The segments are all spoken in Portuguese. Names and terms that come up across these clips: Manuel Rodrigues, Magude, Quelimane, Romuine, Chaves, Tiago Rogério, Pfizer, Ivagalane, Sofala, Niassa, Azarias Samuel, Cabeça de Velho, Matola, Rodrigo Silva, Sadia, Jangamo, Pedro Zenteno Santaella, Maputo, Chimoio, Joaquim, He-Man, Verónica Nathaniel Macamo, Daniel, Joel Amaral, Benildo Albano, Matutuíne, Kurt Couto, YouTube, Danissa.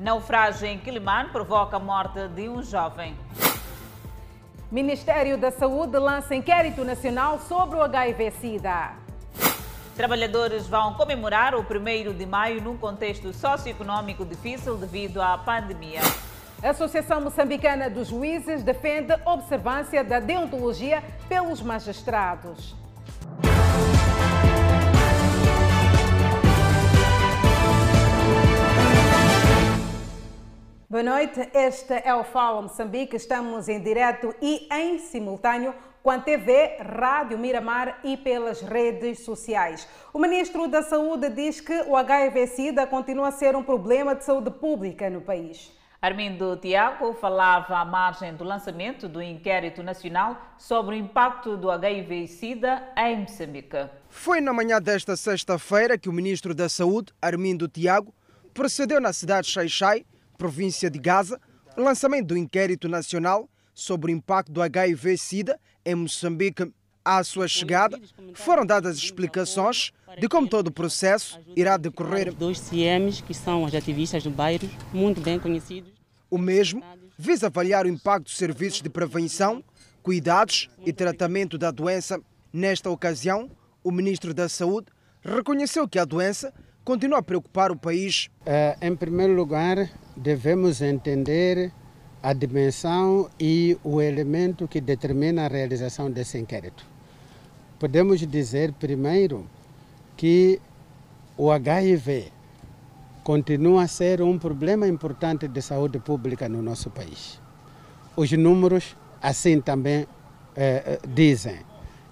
Naufragem em Quelimane provoca a morte de um jovem. Ministério da Saúde lança inquérito nacional sobre o HIV-Sida. Trabalhadores vão comemorar o 1º de maio num contexto socioeconômico difícil devido à pandemia. A Associação Moçambicana dos Juízes defende a observância da deontologia pelos magistrados. Boa noite, este é o Fala Moçambique. Estamos em direto e em simultâneo com a TV, Rádio Miramar e pelas redes sociais. O ministro da Saúde diz que o HIV-Sida continua a ser um problema de saúde pública no país. Armindo Tiago falava à margem do lançamento do Inquérito Nacional sobre o impacto do HIV-Sida em Moçambique. Foi na manhã desta sexta-feira que o ministro da Saúde, Armindo Tiago, procedeu na cidade de Xai-Xai, província de Gaza, o lançamento do Inquérito Nacional sobre o impacto do HIV-Sida em Moçambique. À sua chegada, foram dadas explicações de como todo o processo irá decorrer. Dois CMs, que são os ativistas do bairro, muito bem conhecidos. O mesmo visa avaliar o impacto dos serviços de prevenção, cuidados e tratamento da doença. Nesta ocasião, o ministro da Saúde reconheceu que a doença continua a preocupar o país. Em primeiro lugar, devemos entender a dimensão e o elemento que determina a realização desse inquérito. Podemos dizer, primeiro, que o HIV continua a ser um problema importante de saúde pública no nosso país. Os números assim também dizem.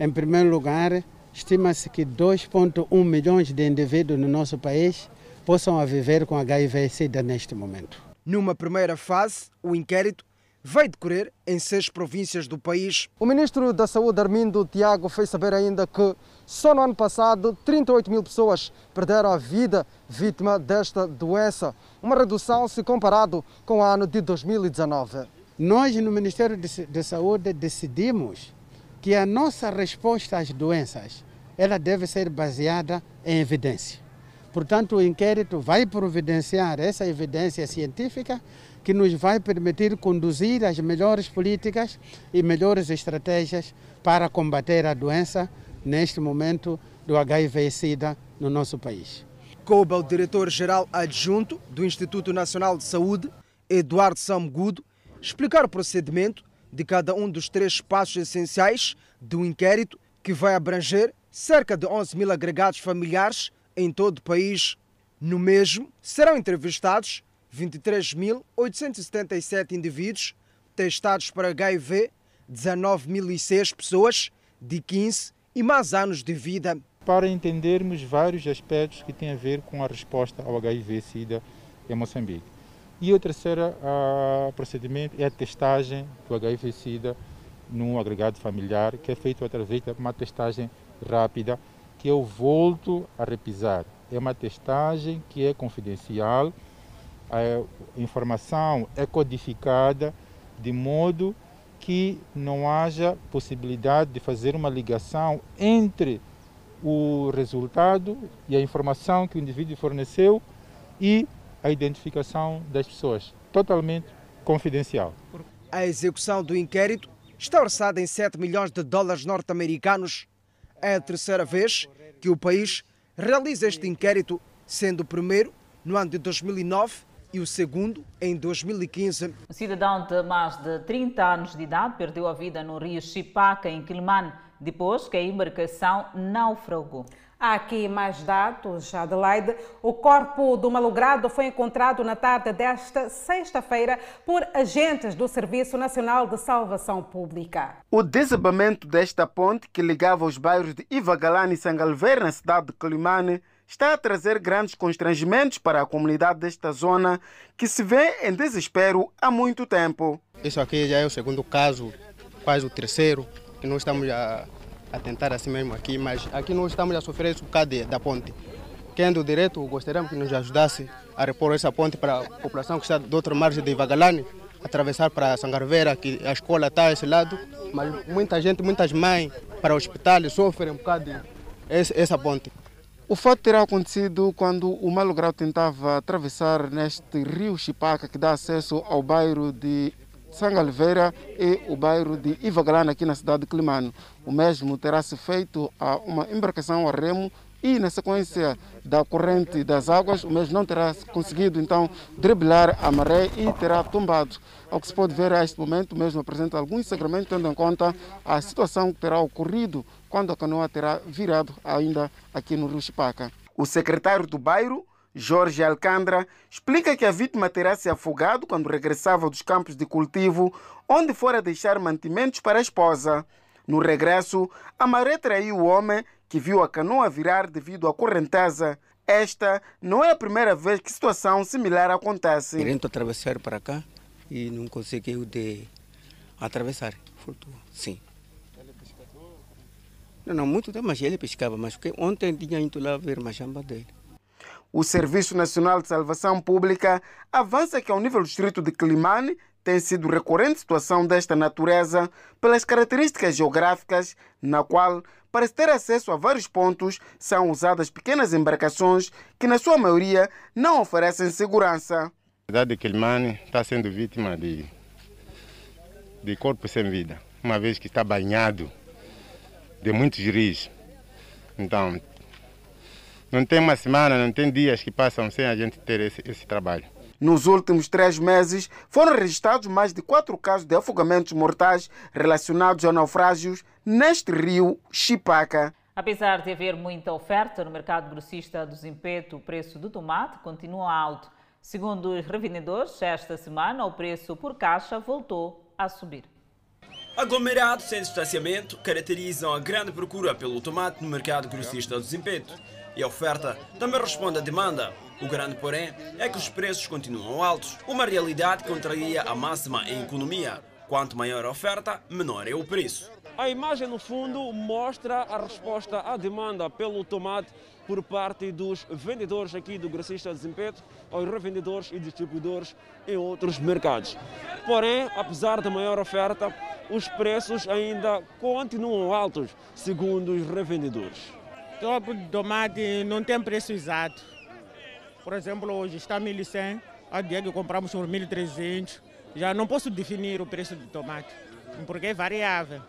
Em primeiro lugar, estima-se que 2,1 milhões de indivíduos no nosso país possam viver com HIV-Sida neste momento. Numa primeira fase, o inquérito vai decorrer em 6 províncias do país. O ministro da Saúde, Armindo Tiago, fez saber ainda que só no ano passado 38 mil pessoas perderam a vida vítima desta doença, uma redução se comparado com o ano de 2019. Nós, no Ministério da Saúde, decidimos que a nossa resposta às doenças ela deve ser baseada em evidência. Portanto, o inquérito vai providenciar essa evidência científica que nos vai permitir conduzir as melhores políticas e melhores estratégias para combater a doença, neste momento, do HIV-Sida no nosso país. Coube ao diretor-geral adjunto do Instituto Nacional de Saúde, Eduardo Samogudo, explicar o procedimento de cada um dos 3 passos essenciais do inquérito, que vai abranger cerca de 11 mil agregados familiares em todo o país. No mesmo, serão entrevistados 23.877 indivíduos, testados para HIV 19.006 pessoas de 15 e mais anos de vida. Para entendermos vários aspectos que têm a ver com a resposta ao HIV-Sida em Moçambique. E o terceiro procedimento é a testagem do HIV-Sida num agregado familiar, que é feito através de uma testagem rápida, que eu volto a repisar. É uma testagem que é confidencial, a informação é codificada de modo que não haja possibilidade de fazer uma ligação entre o resultado e a informação que o indivíduo forneceu e a identificação das pessoas. Totalmente confidencial. A execução do inquérito está orçada em 7 milhões de dólares norte-americanos. É a terceira vez que o país realiza este inquérito, sendo o primeiro no ano de 2009 e o segundo em 2015. O cidadão de mais de 30 anos de idade perdeu a vida no rio Chipaca, em Quelimane, depois que a embarcação naufragou. Há aqui mais dados, Adelaide. O corpo do malogrado foi encontrado na tarde desta sexta-feira por agentes do Serviço Nacional de Salvação Pública. O desabamento desta ponte, que ligava os bairros de Ivagalane e Sangalver, na cidade de Quelimane, está a trazer grandes constrangimentos para a comunidade desta zona, que se vê em desespero há muito tempo. Isso aqui já é o segundo caso, quase o terceiro, que nós estamos a tentar assim mesmo aqui, mas aqui nós estamos a sofrer isso por causa da ponte. Quem do direito, gostaríamos que nos ajudasse a repor essa ponte para a população que está de outra margem de Ivagalane, atravessar para Sangarveira, que a escola está a esse lado, mas muita gente, muitas mães para o hospital sofrem por causa dessa ponte. O fato terá acontecido quando o malogrado tentava atravessar neste rio Chipaca, que dá acesso ao bairro de Sangalver e o bairro de Ivagalane, aqui na cidade de Quelimane. O mesmo terá se feito a uma embarcação a remo e, na sequência da corrente das águas, o mesmo não terá conseguido, então, driblar a maré e terá tombado. Ao que se pode ver a este momento, o mesmo apresenta alguns sangramentos, tendo em conta a situação que terá ocorrido quando a canoa terá virado ainda aqui no rio Chipaca. O secretário do bairro, Jorge Alcandra, explica que a vítima terá se afogado quando regressava dos campos de cultivo, onde fora deixar mantimentos para a esposa. No regresso, a maré traiu o homem, que viu a canoa virar devido à correnteza. Esta não é a primeira vez que situação similar acontece. Tento atravessar para cá e não conseguiu de atravessar. Sim. Não muito tempo, mas ele pescava, mas porque ontem tinha ido lá ver uma chamba dele. O Serviço Nacional de Salvação Pública avança que ao nível do distrito de Quelimane tem sido recorrente situação desta natureza pelas características geográficas, na qual, para ter acesso a vários pontos, são usadas pequenas embarcações que, na sua maioria, não oferecem segurança. A cidade de Quelimane está sendo vítima de corpo sem vida, uma vez que está banhado de muitos rios. Então, não tem uma semana, não tem dias que passam sem a gente ter esse trabalho. Nos últimos 3 meses, foram registrados mais de 4 casos de afogamentos mortais relacionados a naufrágios neste rio Chipaca. Apesar de haver muita oferta no mercado grossista do Zimpeto, o preço do tomate continua alto. Segundo os revendedores, esta semana o preço por caixa voltou a subir. Aglomerados sem distanciamento caracterizam a grande procura pelo tomate no mercado grossista do Zimpeto. E a oferta também responde à demanda. O grande porém é que os preços continuam altos, uma realidade que contraria a máxima em economia. Quanto maior a oferta, menor é o preço. A imagem no fundo mostra a resposta à demanda pelo tomate por parte dos vendedores aqui do grossista de Zimpeto aos revendedores e distribuidores em outros mercados. Porém, apesar da maior oferta, os preços ainda continuam altos, segundo os revendedores. O topo de tomate não tem preço exato. Por exemplo, hoje está 1.100, há dia que compramos por 1.300. Já não posso definir o preço do tomate, porque é variável.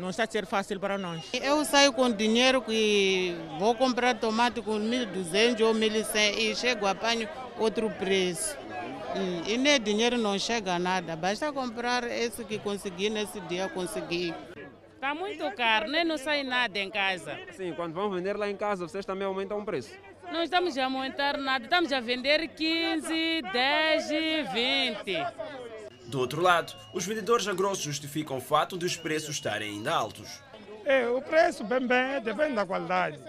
Não está a ser fácil para nós. Eu saio com dinheiro que vou comprar tomate com 1.200 ou 1.100 e chego, apanho outro preço. E nem dinheiro não chega a nada, basta comprar esse que consegui, nesse dia consegui. Está muito caro, nem não sai nada em casa. Sim, quando vão vender lá em casa, vocês também aumentam o preço? Não estamos a aumentar nada, estamos a vender 15, 10 e 20. Do outro lado, os vendedores a grosso justificam o fato de os preços estarem ainda altos. O preço bem depende da qualidade.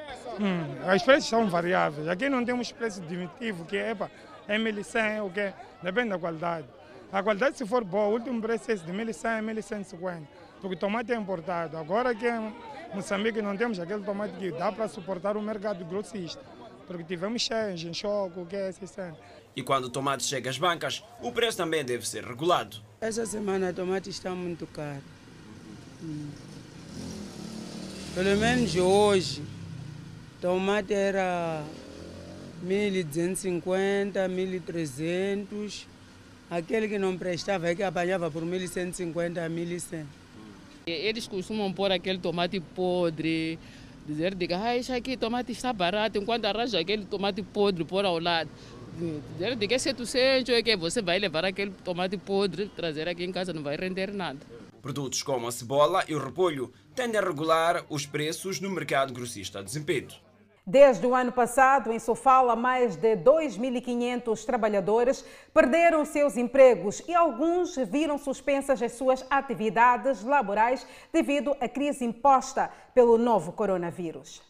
Os preços são variáveis, aqui não temos preço definitivo, que é para... É 1.100, o quê? Depende da qualidade. A qualidade, se for boa, o último preço é de 1.100 a 1.150, porque o tomate é importado. Agora que em Moçambique não temos aquele tomate que dá para suportar o mercado grossista, porque tivemos change, choque, o que é esse sangue. E quando o tomate chega às bancas, o preço também deve ser regulado. Essa semana o tomate está muito caro. Pelo menos hoje, o tomate era 1.250, 1.300, aquele que não prestava é que apanhava por 1.150 a 1.100. Eles costumam pôr aquele tomate podre, dizer, diga, ah, isso aqui tomate está barato, enquanto arranja aquele tomate podre por ao lado. Dizer, diga, se tu sente, é que você vai levar aquele tomate podre, trazer aqui em casa, não vai render nada. Produtos como a cebola e o repolho tendem a regular os preços no mercado grossista de Zimpeto. Desde o ano passado, em Sofala, mais de 2.500 trabalhadores perderam seus empregos e alguns viram suspensas as suas atividades laborais devido à crise imposta pelo novo coronavírus.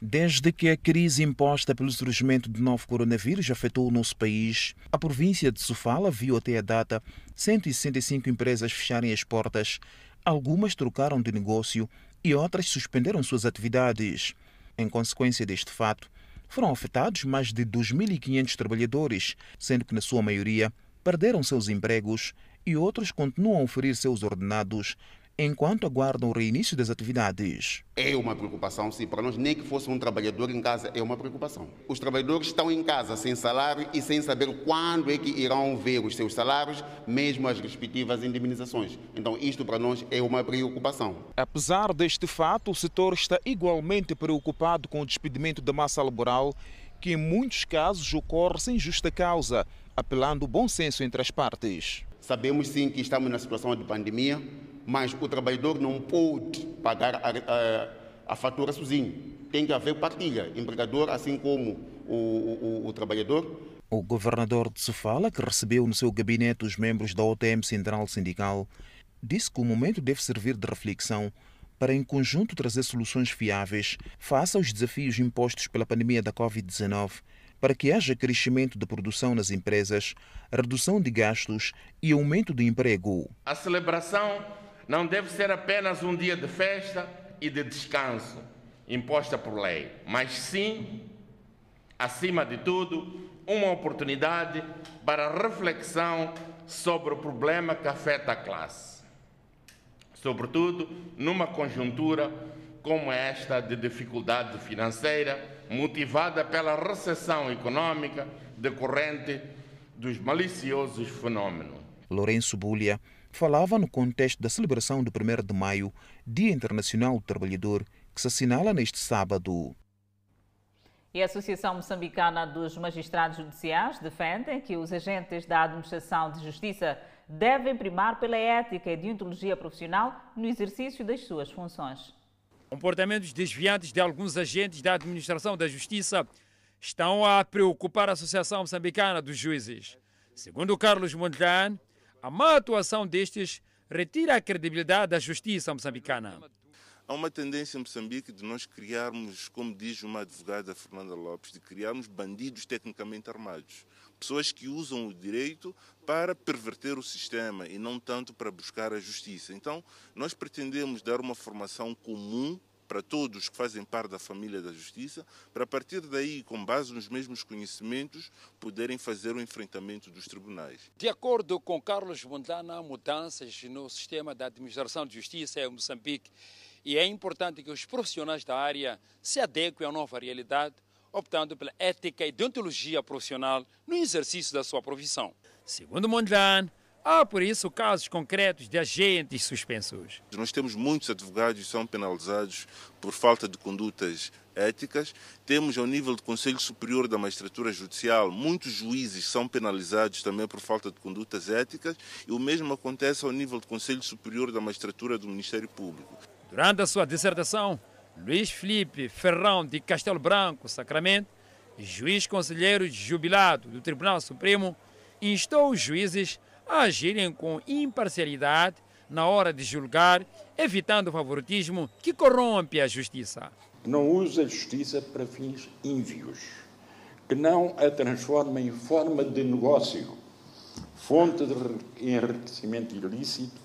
Desde que a crise imposta pelo surgimento do novo coronavírus afetou o nosso país, a província de Sofala viu até a data 165 empresas fecharem as portas. Algumas trocaram de negócio e outras suspenderam suas atividades. Em consequência deste fato, foram afetados mais de 2.500 trabalhadores, sendo que, na sua maioria, perderam seus empregos e outros continuam a oferecer seus ordenados enquanto aguardam o reinício das atividades. É uma preocupação, sim, para nós, nem que fosse um trabalhador em casa, é uma preocupação. Os trabalhadores estão em casa sem salário e sem saber quando é que irão ver os seus salários, mesmo as respectivas indemnizações. Então, isto para nós é uma preocupação. Apesar deste fato, o setor está igualmente preocupado com o despedimento da massa laboral, que em muitos casos ocorre sem justa causa, apelando ao bom senso entre as partes. Sabemos sim que estamos na situação de pandemia, mas o trabalhador não pode pagar a fatura sozinho. Tem que haver partilha, empregador assim como o trabalhador. O governador de Sofala, que recebeu no seu gabinete os membros da OTM Central Sindical, disse que o momento deve servir de reflexão para, em conjunto, trazer soluções fiáveis face aos desafios impostos pela pandemia da Covid-19, para que haja crescimento de produção nas empresas, redução de gastos e aumento do emprego. A celebração não deve ser apenas um dia de festa e de descanso, imposta por lei, mas sim, acima de tudo, uma oportunidade para reflexão sobre o problema que afeta a classe, sobretudo numa conjuntura como esta de dificuldade financeira, motivada pela recessão econômica decorrente dos maliciosos fenômenos. Lourenço Bulia falava no contexto da celebração do 1º de maio, Dia Internacional do Trabalhador, que se assinala neste sábado. E a Associação Moçambicana dos Magistrados Judiciais defende que os agentes da Administração de Justiça devem primar pela ética e deontologia profissional no exercício das suas funções. Comportamentos desviantes de alguns agentes da Administração da Justiça estão a preocupar a Associação Moçambicana dos Juízes. Segundo Carlos Mondlane, a má atuação destes retira a credibilidade da Justiça moçambicana. Há uma tendência em Moçambique de nós criarmos, como diz uma advogada, Fernanda Lopes, de criarmos bandidos tecnicamente armados. Pessoas que usam o direito para perverter o sistema e não tanto para buscar a justiça. Então, nós pretendemos dar uma formação comum para todos que fazem parte da família da justiça, para a partir daí, com base nos mesmos conhecimentos, poderem fazer o enfrentamento dos tribunais. De acordo com Carlos Mondlane, há mudanças no sistema da administração de justiça em Moçambique e é importante que os profissionais da área se adequem à nova realidade, optando pela ética e deontologia profissional no exercício da sua profissão. Segundo Mondlane, há, por isso, casos concretos de agentes suspensos. Nós temos muitos advogados que são penalizados por falta de condutas éticas. Temos, ao nível do Conselho Superior da Magistratura Judicial, muitos juízes são penalizados também por falta de condutas éticas. E o mesmo acontece ao nível do Conselho Superior da Magistratura do Ministério Público. Durante a sua dissertação, Luiz Felipe Ferrão de Castelo Branco, Sacramento, juiz conselheiro jubilado do Tribunal Supremo, instou os juízes a agirem com imparcialidade na hora de julgar, evitando o favoritismo que corrompe a justiça. Que não use a justiça para fins ínvios, que não a transforme em forma de negócio, fonte de enriquecimento ilícito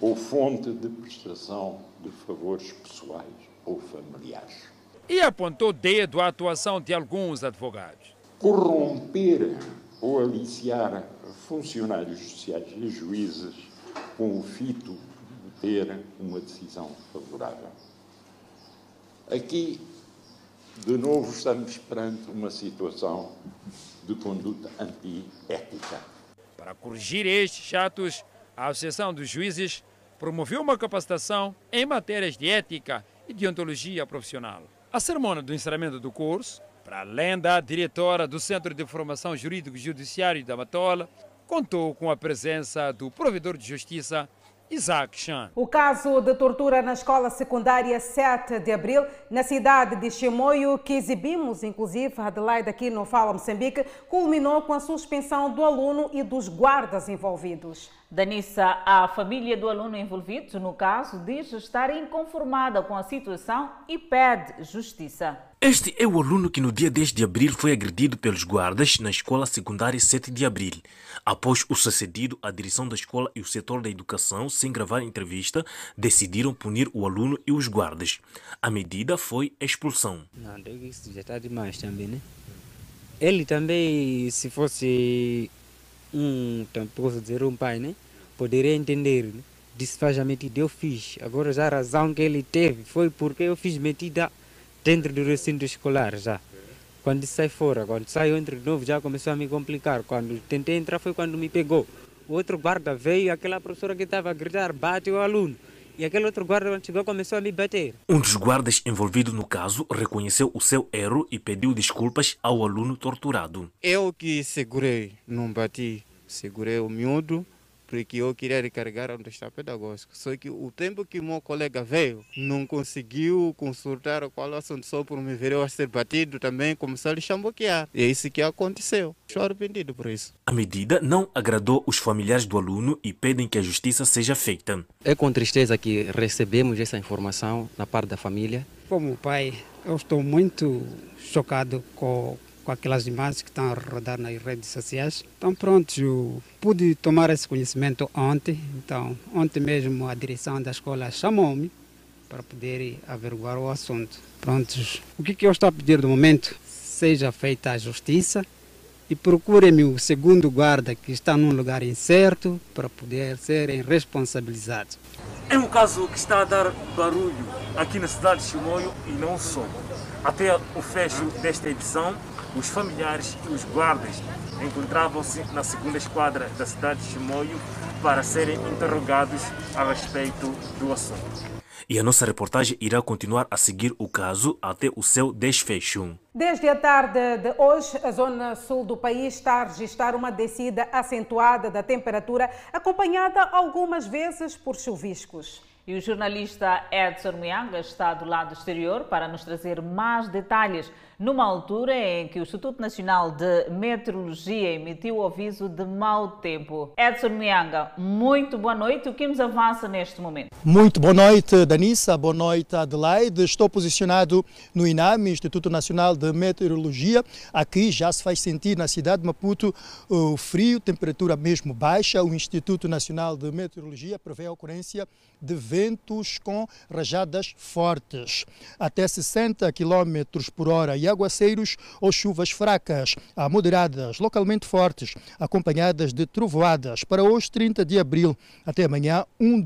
ou fonte de prestação de favores pessoais ou familiares. E apontou dedo à atuação de alguns advogados. Corromper ou aliciar funcionários judiciais e juízes com o fito de ter uma decisão favorável. Aqui, de novo, estamos perante uma situação de conduta antiética. Para corrigir estes atos, a Associação dos Juízes promoveu uma capacitação em matérias de ética e deontologia profissional. A cerimônia do encerramento do curso, para além da diretora do Centro de Formação Jurídico Judiciário da Matola, contou com a presença do provedor de justiça, Isaac Chan. O caso de tortura na escola secundária 7 de abril, na cidade de Chimoio, que exibimos, inclusive, Adelaide, aqui no Fala Moçambique, culminou com a suspensão do aluno e dos guardas envolvidos. Danissa, a família do aluno envolvido no caso diz estar inconformada com a situação e pede justiça. Este é o aluno que no dia 10 de abril foi agredido pelos guardas na escola secundária 7 de abril. Após o sucedido, a direção da escola e o setor da educação, sem gravar entrevista, decidiram punir o aluno e os guardas. A medida foi a expulsão. Não, isso já está demais também, né? Ele também, se fosse... posso dizer um pai, né? Poderia entender, né? disse faz a metida, eu fiz. Agora já a razão que ele teve foi porque eu fiz metida dentro do recinto escolar já. Quando sai fora, quando saiu entre de novo, já começou a me complicar. Quando tentei entrar foi quando me pegou. O outro guarda veio, aquela professora que estava a gritar, bate o aluno. E aquele outro guarda, quando chegou, começou a me bater. Um dos guardas envolvido no caso reconheceu o seu erro e pediu desculpas ao aluno torturado. Eu que segurei, não bati. Segurei o miúdo, porque eu queria recarregar onde está pedagógico. Só que o tempo que meu colega veio, não conseguiu consultar qual assunto, só por me ver eu a ser batido também, começou a lhe chamboquear. E é isso que aconteceu. Estou arrependido por isso. A medida não agradou os familiares do aluno e pedem que a justiça seja feita. É com tristeza que recebemos essa informação na parte da família. Como pai, eu estou muito chocado com aquelas imagens que estão a rodar nas redes sociais. Então pronto, eu pude tomar esse conhecimento ontem. Então ontem mesmo a direção da escola chamou-me para poder averiguar o assunto. Pronto, o que eu estou a pedir no momento? Seja feita a justiça e procure-me o segundo guarda que está num lugar incerto para poder serem responsabilizados. É um caso que está a dar barulho aqui na cidade de Chimoio e não só. Até o fecho desta edição, os familiares e os guardas encontravam-se na segunda esquadra da cidade de Chimoio para serem interrogados a respeito do assunto. E a nossa reportagem irá continuar a seguir o caso até o seu desfecho. Desde a tarde de hoje, a zona sul do país está a registrar uma descida acentuada da temperatura, acompanhada algumas vezes por chuviscos. E o jornalista Edson Muyanga está do lado exterior para nos trazer mais detalhes, numa altura em que o Instituto Nacional de Meteorologia emitiu o aviso de mau tempo. Edson Muyanga, muito boa noite. O que nos avança neste momento? Muito boa noite, Danissa. Boa noite, Adelaide. Estou posicionado no INAM, Instituto Nacional de Meteorologia. Aqui já se faz sentir na cidade de Maputo o frio, temperatura mesmo baixa. O Instituto Nacional de Meteorologia prevê a ocorrência de ventos com rajadas fortes, até 60 km por hora, e aguaceiros ou chuvas fracas, a moderadas, localmente fortes, acompanhadas de trovoadas. Para hoje, 30 de abril, até amanhã, 1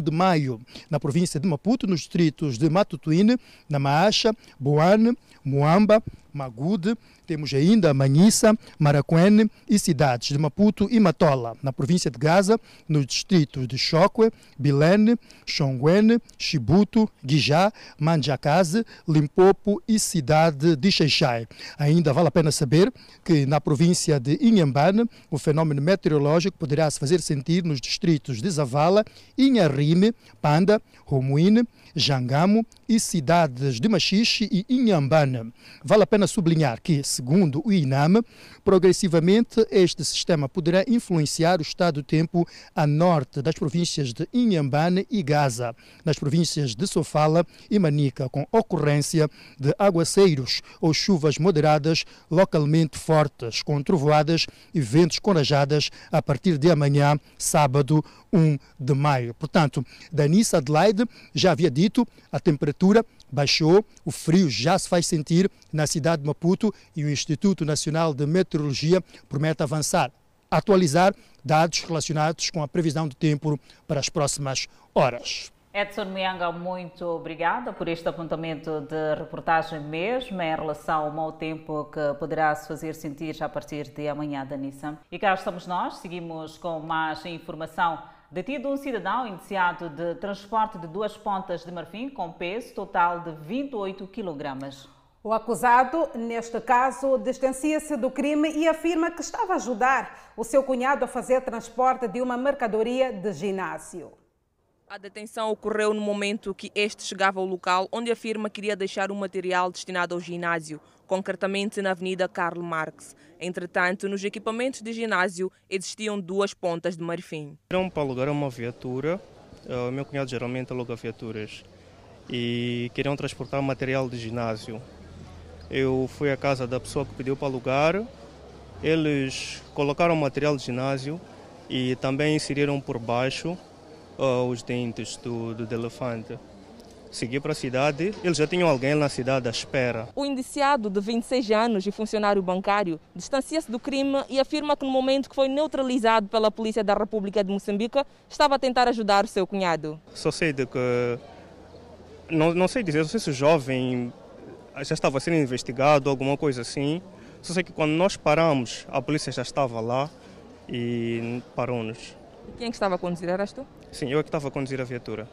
de maio, na província de Maputo, nos distritos de Matutuíne, Namaacha, Boane, Moamba, Magude, temos ainda Manissa, Maracuene e cidades de Maputo e Matola. Na província de Gaza, nos distritos de Xokwe, Bilene, Xonguene, Xibuto, Guijá, Manjacaze, Limpopo e cidade de Xai-Xai. Ainda vale a pena saber que na província de Inhambane, o fenómeno meteorológico poderá se fazer sentir nos distritos de Zavala, Inharime, Panda, Romuine, Jangamo e cidades de Machixe e Inhambane. Vale a pena sublinhar que, segundo o INAM, progressivamente este sistema poderá influenciar o estado do tempo a norte das províncias de Inhambane e Gaza, nas províncias de Sofala e Manica, com ocorrência de aguaceiros ou chuvas moderadas localmente fortes, com trovoadas e ventos com rajadas a partir de amanhã, sábado 1 de maio. Portanto, Danissa, Adelaide, já havia dito, a temperatura baixou, o frio já se faz sentir na cidade de Maputo e o Instituto Nacional de Meteorologia promete avançar, atualizar dados relacionados com a previsão do tempo para as próximas horas. Edson Muyanga, muito obrigada por este apontamento de reportagem mesmo em relação ao mau tempo que poderá se fazer sentir já a partir de amanhã, Danissa. E cá estamos nós, seguimos com mais informação. Detido um cidadão indiciado de transporte de 2 pontas de marfim com peso total de 28 kg. O acusado, neste caso, distancia-se do crime e afirma que estava a ajudar o seu cunhado a fazer transporte de uma mercadoria de ginásio. A detenção ocorreu no momento que este chegava ao local onde afirma que iria deixar o material destinado ao ginásio, concretamente na avenida Karl Marx. Entretanto, nos equipamentos de ginásio existiam 2 pontas de marfim. Eram para alugar uma viatura, o meu cunhado geralmente aluga viaturas, e queriam transportar material de ginásio. Eu fui à casa da pessoa que pediu para alugar, eles colocaram material de ginásio e também inseriram por baixo os dentes do elefante. seguir para a cidade, eles já tinham alguém na cidade à espera. O indiciado, de 26 anos e funcionário bancário, distancia-se do crime e afirma que no momento que foi neutralizado pela Polícia da República de Moçambique, estava a tentar ajudar o seu cunhado. Só sei de que... Não sei dizer, não sei se o jovem já estava sendo investigado, alguma coisa assim. Só sei que quando nós paramos, a polícia já estava lá e parou-nos. Quem que estava a conduzir? Eras tu? Sim, eu é que estava a conduzir a viatura.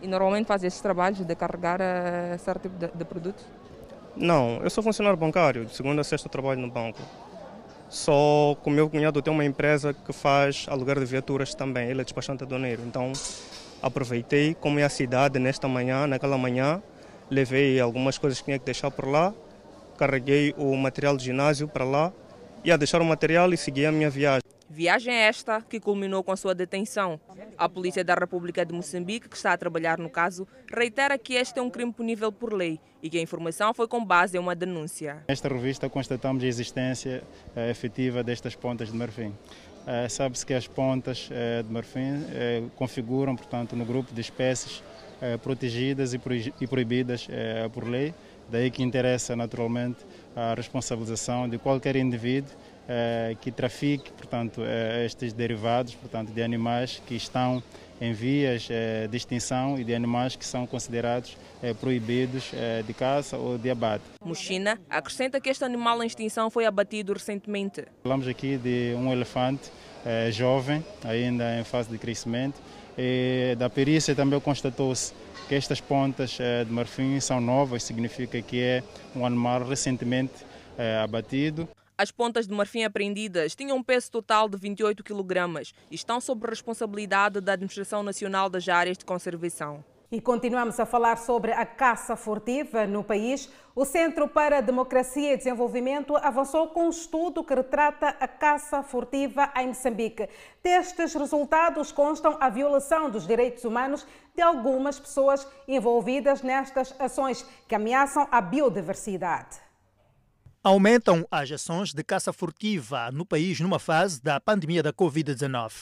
E normalmente faz esses trabalhos de carregar certo tipo de produtos? Não, eu sou funcionário bancário, de segunda a sexta eu trabalho no banco. Só que o meu cunhado tem uma empresa que faz alugar de viaturas também, ele é despachante aduaneiro. Então aproveitei, como é a cidade nesta manhã, naquela manhã, levei algumas coisas que tinha que deixar por lá, carreguei o material de ginásio para lá, ia deixar o material e segui a minha viagem. Viagem esta que culminou com a sua detenção. A Polícia da República de Moçambique, que está a trabalhar no caso, reitera que este é um crime punível por lei e que a informação foi com base em uma denúncia. Nesta revista constatamos a existência efetiva destas pontas de marfim. Sabe-se que as pontas de marfim configuram, portanto, no grupo de espécies protegidas e proibidas por lei, daí que interessa naturalmente a responsabilização de qualquer indivíduo que trafique, portanto, estes derivados, portanto, de animais que estão em vias de extinção e de animais que são considerados proibidos de caça ou de abate. Mochina acrescenta que este animal em extinção foi abatido recentemente. Falamos aqui de um elefante jovem, ainda em fase de crescimento, e da perícia também constatou-se que estas pontas de marfim são novas, significa que é um animal recentemente abatido. As pontas de marfim apreendidas tinham um peso total de 28 kg e estão sob responsabilidade da Administração Nacional das Áreas de Conservação. E continuamos a falar sobre a caça furtiva no país. O Centro para a Democracia e Desenvolvimento avançou com um estudo que retrata a caça furtiva em Moçambique. Destes resultados constam a violação dos direitos humanos de algumas pessoas envolvidas nestas ações que ameaçam a biodiversidade. Aumentam as ações de caça furtiva no país numa fase da pandemia da Covid-19.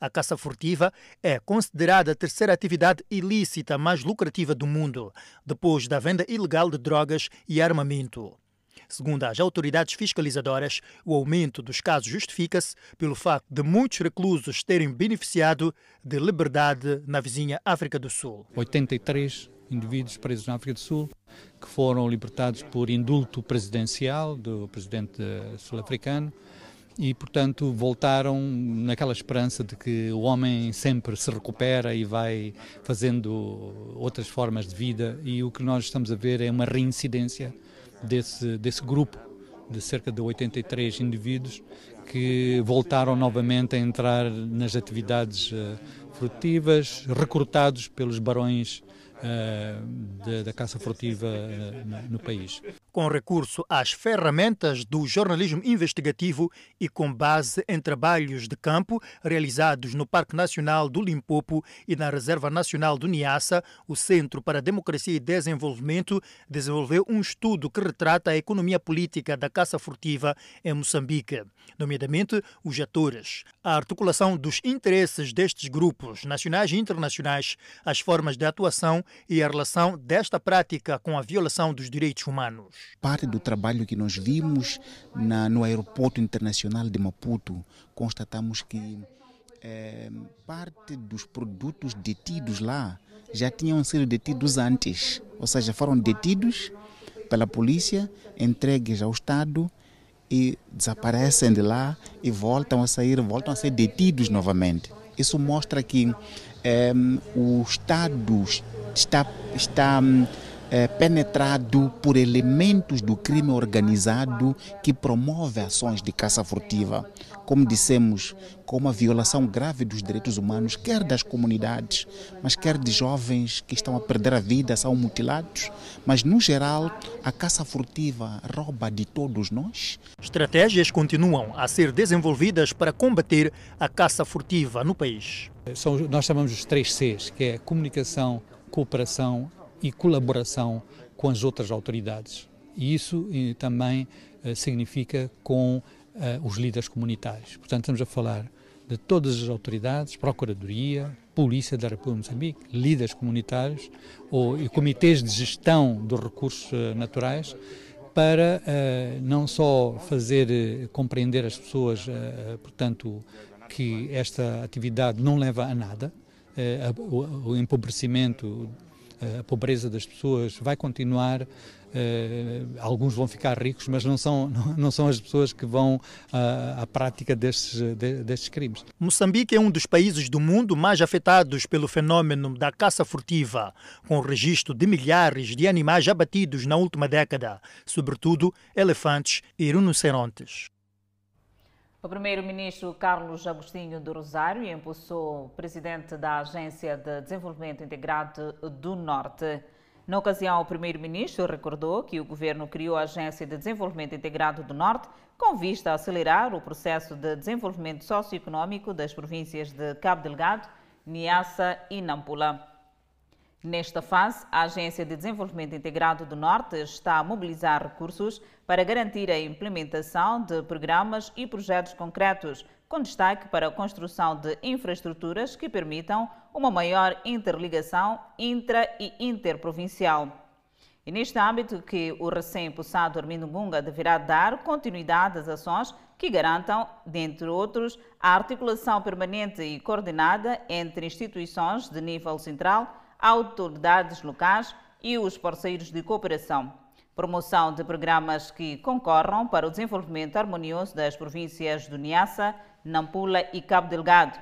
A caça furtiva é considerada a terceira atividade ilícita mais lucrativa do mundo, depois da venda ilegal de drogas e armamento. Segundo as autoridades fiscalizadoras, o aumento dos casos justifica-se pelo facto de muitos reclusos terem beneficiado de liberdade na vizinha África do Sul. 83 indivíduos presos na África do Sul que foram libertados por indulto presidencial do presidente sul-africano e, portanto, voltaram naquela esperança de que o homem sempre se recupera e vai fazendo outras formas de vida, e o que nós estamos a ver é uma reincidência desse grupo de cerca de 83 indivíduos que voltaram novamente a entrar nas atividades furtivas, recrutados pelos barões da caça furtiva no país. Com recurso às ferramentas do jornalismo investigativo e com base em trabalhos de campo realizados no Parque Nacional do Limpopo e na Reserva Nacional do Niassa, o Centro para a Democracia e Desenvolvimento desenvolveu um estudo que retrata a economia política da caça furtiva em Moçambique, nomeadamente os atores, a articulação dos interesses destes grupos nacionais e internacionais, as formas de atuação e a relação desta prática com a violação dos direitos humanos. Parte do trabalho que nós vimos no aeroporto internacional de Maputo, constatamos que parte dos produtos detidos lá já tinham sido detidos antes, ou seja, foram detidos pela polícia, entregues ao Estado e desaparecem de lá e voltam a ser detidos novamente. Isso mostra que o Estado está penetrado por elementos do crime organizado que promove ações de caça furtiva, como dissemos, com uma violação grave dos direitos humanos, quer das comunidades, mas quer de jovens que estão a perder a vida, são mutilados, mas no geral a caça furtiva rouba de todos nós. Estratégias continuam a ser desenvolvidas para combater a caça furtiva no país. Nós chamamos os 3 Cs, que é comunicação, cooperação e colaboração com as outras autoridades. E isso também significa com os líderes comunitários. Portanto, estamos a falar de todas as autoridades, Procuradoria, Polícia da República de Moçambique, líderes comunitários ou e comitês de gestão dos recursos naturais, para não só fazer compreender as pessoas, portanto, que esta atividade não leva a nada, o empobrecimento, a pobreza das pessoas vai continuar, alguns vão ficar ricos, mas não são as pessoas que vão à prática destes crimes. Moçambique é um dos países do mundo mais afetados pelo fenómeno da caça furtiva, com o registro de milhares de animais abatidos na última década, sobretudo elefantes e rinocerontes. O primeiro-ministro Carlos Agostinho do Rosário impulsou o presidente da Agência de Desenvolvimento Integrado do Norte. Na ocasião, o primeiro-ministro recordou que o governo criou a Agência de Desenvolvimento Integrado do Norte com vista a acelerar o processo de desenvolvimento socioeconômico das províncias de Cabo Delgado, Niassa e Nampula. Nesta fase, a Agência de Desenvolvimento Integrado do Norte está a mobilizar recursos para garantir a implementação de programas e projetos concretos, com destaque para a construção de infraestruturas que permitam uma maior interligação intra e interprovincial. E neste âmbito que o recém-possado Armindo Gunga deverá dar continuidade às ações que garantam, dentre outros, a articulação permanente e coordenada entre instituições de nível central, autoridades locais e os parceiros de cooperação, promoção de programas que concorram para o desenvolvimento harmonioso das províncias do Niassa, Nampula e Cabo Delgado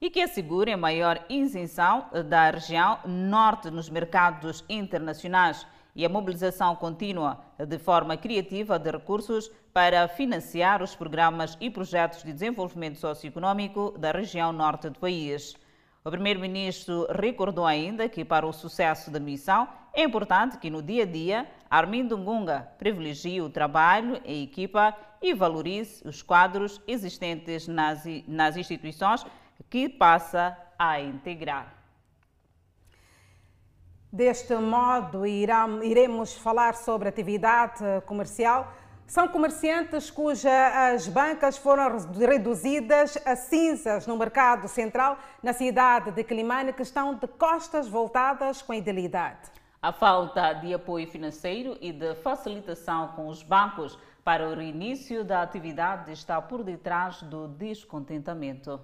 e que assegurem maior isenção da região norte nos mercados internacionais e a mobilização contínua de forma criativa de recursos para financiar os programas e projetos de desenvolvimento socioeconômico da região norte do país. O primeiro-ministro recordou ainda que, para o sucesso da missão, é importante que, no dia a dia, Armindo Gunga privilegie o trabalho em equipa e valorize os quadros existentes nas instituições que passa a integrar. Deste modo, iremos falar sobre atividade comercial. São comerciantes cujas bancas foram reduzidas a cinzas no mercado central na cidade de Quelimane, que estão de costas voltadas com a idealidade. A falta de apoio financeiro e de facilitação com os bancos para o reinício da atividade está por detrás do descontentamento.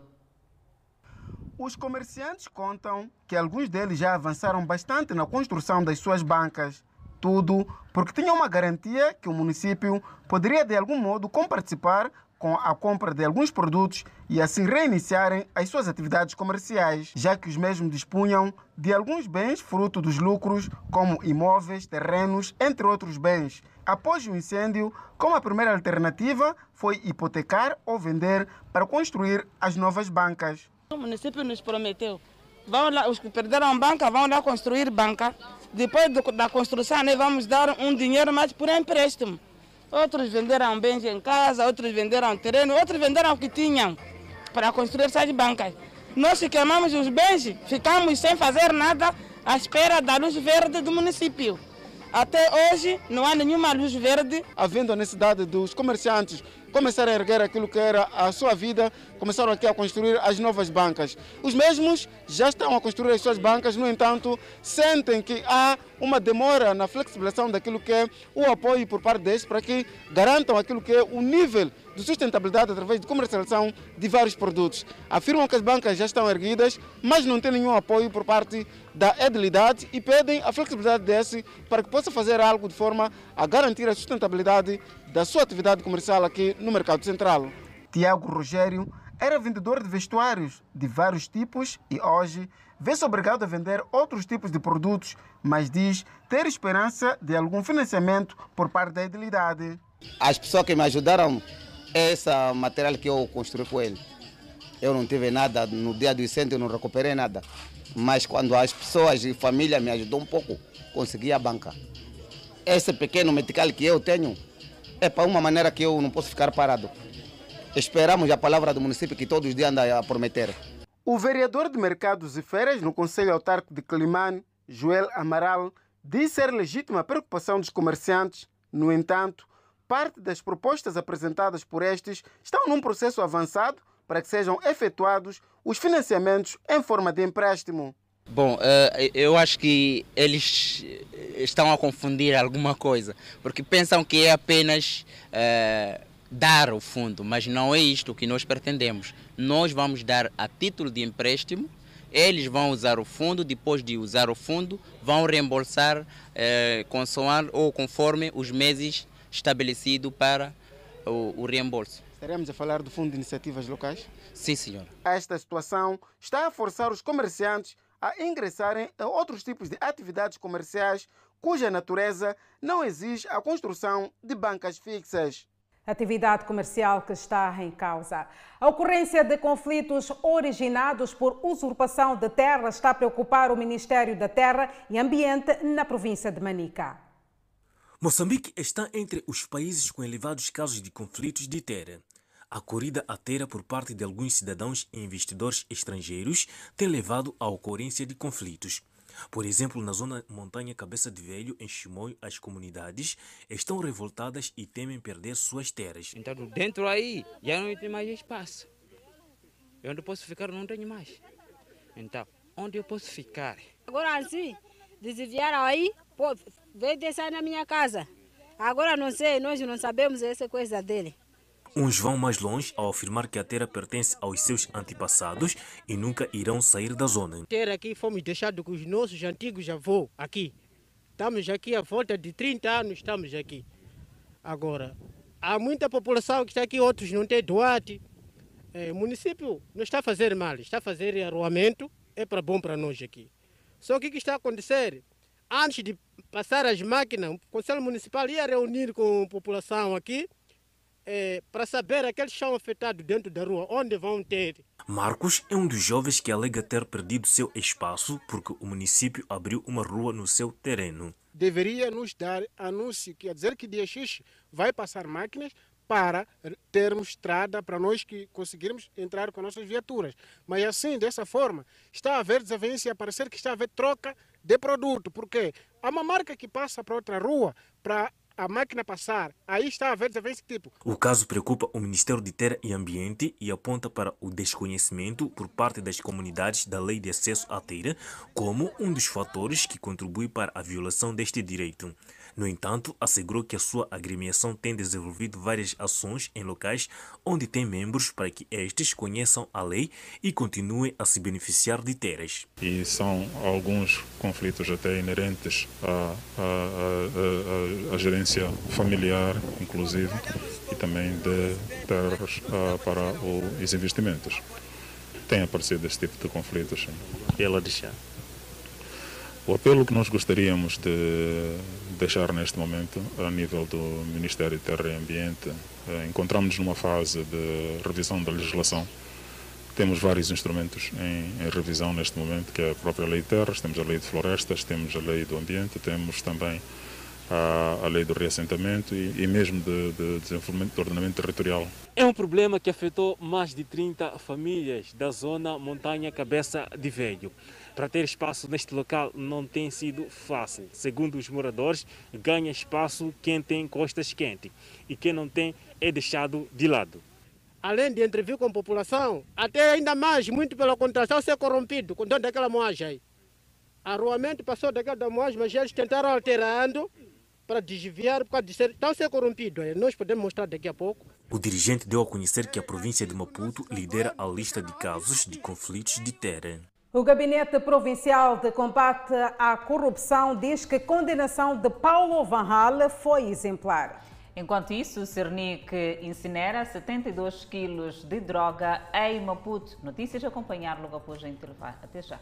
Os comerciantes contam que alguns deles já avançaram bastante na construção das suas bancas. Tudo porque tinha uma garantia que o município poderia de algum modo comparticipar com a compra de alguns produtos e assim reiniciarem as suas atividades comerciais, já que os mesmos dispunham de alguns bens fruto dos lucros, como imóveis, terrenos, entre outros bens. Após o incêndio, como a primeira alternativa foi hipotecar ou vender para construir as novas bancas. O município nos prometeu. Vão lá, os que perderam a banca vão lá construir banca. Depois da construção, nós vamos dar um dinheiro mais por empréstimo. Outros venderam bens em casa, outros venderam terreno, outros venderam o que tinham para construir essas bancas. Nós queimamos os bens, ficamos sem fazer nada à espera da luz verde do município. Até hoje não há nenhuma luz verde. Havendo a necessidade dos comerciantes começarem a erguer aquilo que era a sua vida, começaram aqui a construir as novas bancas. Os mesmos já estão a construir as suas bancas, no entanto, sentem que há uma demora na flexibilização daquilo que é o apoio por parte destes para que garantam aquilo que é o nível de sustentabilidade através de comercialização de vários produtos. Afirmam que as bancas já estão erguidas, mas não têm nenhum apoio por parte da edilidade e pedem a flexibilidade desse para que possa fazer algo de forma a garantir a sustentabilidade da sua atividade comercial aqui no mercado central. Tiago Rogério era vendedor de vestuários de vários tipos e hoje vê-se obrigado a vender outros tipos de produtos, mas diz ter esperança de algum financiamento por parte da edilidade. As pessoas que me ajudaram, esse material que eu construí com ele, eu não tive nada, no dia do incêndio eu não recuperei nada, mas quando as pessoas e família me ajudou um pouco, consegui a banca. Esse pequeno medical que eu tenho, é para uma maneira que eu não posso ficar parado. Esperamos a palavra do município que todos os dias anda a prometer. O vereador de Mercados e Feiras no Conselho Autárquico de Quelimane, Joel Amaral, diz ser legítima a preocupação dos comerciantes. No entanto, parte das propostas apresentadas por estes estão num processo avançado para que sejam efetuados os financiamentos em forma de empréstimo. Bom, eu acho que eles estão a confundir alguma coisa, porque pensam que é apenas dar o fundo, mas não é isto que nós pretendemos. Nós vamos dar a título de empréstimo, eles vão usar o fundo, depois de usar o fundo, vão reembolsar consoante ou conforme os meses estabelecidos para o reembolso. Estaremos a falar do Fundo de Iniciativas Locais? Sim, senhora. Esta situação está a forçar os comerciantes a ingressarem a outros tipos de atividades comerciais cuja natureza não exige a construção de bancas fixas. Atividade comercial que está em causa. A ocorrência de conflitos originados por usurpação de terra está a preocupar o Ministério da Terra e Ambiente na província de Manica. Moçambique está entre os países com elevados casos de conflitos de terra. A corrida à terra por parte de alguns cidadãos e investidores estrangeiros tem levado à ocorrência de conflitos. Por exemplo, na zona montanha Cabeça de Velho, em Chimoio, as comunidades estão revoltadas e temem perder suas terras. Então, dentro aí, já não tem mais espaço. Eu onde posso ficar, não tenho mais. Então, onde eu posso ficar? Agora, assim, desviaram aí, pô, veio descer na minha casa. Agora, não sei, nós não sabemos essa coisa dele. Uns vão mais longe ao afirmar que a terra pertence aos seus antepassados e nunca irão sair da zona. A terra aqui fomos deixados com os nossos antigos avós aqui. Estamos aqui à volta de 30 anos, estamos aqui. Agora, há muita população que está aqui, outros não têm doate. O município não está a fazer mal, está a fazer arruamento, é para bom para nós aqui. Só que o que está a acontecer? Antes de passar as máquinas, o Conselho Municipal ia reunir com a população aqui, para saber aqueles que são afetados dentro da rua, onde vão ter. Marcos é um dos jovens que alega ter perdido seu espaço porque o município abriu uma rua no seu terreno. Deveria nos dar anúncio, quer dizer que dia X vai passar máquinas para termos estrada para nós que conseguirmos entrar com nossas viaturas. Mas assim, dessa forma, está a haver desavença e a parecer que está a haver troca de produto, porque há uma marca que passa para outra rua para a máquina passar, aí está a ver desse tipo. O caso preocupa o Ministério de Terra e Ambiente e aponta para o desconhecimento por parte das comunidades da Lei de Acesso à Terra como um dos fatores que contribui para a violação deste direito. No entanto, assegurou que a sua agremiação tem desenvolvido várias ações em locais onde tem membros para que estes conheçam a lei e continuem a se beneficiar de terras. E são alguns conflitos até inerentes à gerência familiar, inclusive, e também de terras para os investimentos. Tem aparecido esse tipo de conflitos. Ela deixar. O apelo que nós gostaríamos de deixar neste momento, a nível do Ministério de Terra e Ambiente, encontramos-nos numa fase de revisão da legislação. Temos vários instrumentos em revisão neste momento, que é a própria Lei de Terras, temos a Lei de Florestas, temos a Lei do Ambiente, temos também a Lei do Reassentamento e mesmo de desenvolvimento do ordenamento territorial. É um problema que afetou mais de 30 famílias da zona montanha Cabeça de Velho. Para ter espaço neste local não tem sido fácil. Segundo os moradores, ganha espaço quem tem costas quentes e quem não tem é deixado de lado. Além de entrevir com a população, até ainda mais, muito pela contratação, ser corrompido com toda aquela moagem aí. Arruamento passou daquela moagem, mas eles tentaram alterando para desviar, por causa de ser corrompido. Nós podemos mostrar daqui a pouco. O dirigente deu a conhecer que a província de Maputo lidera a lista de casos de conflitos de terra. O Gabinete Provincial de Combate à Corrupção diz que a condenação de Paulo Van Hal foi exemplar. Enquanto isso, o Cernic incinera 72 quilos de droga em Maputo. Notícias a acompanhar logo após o intervalo. Até já.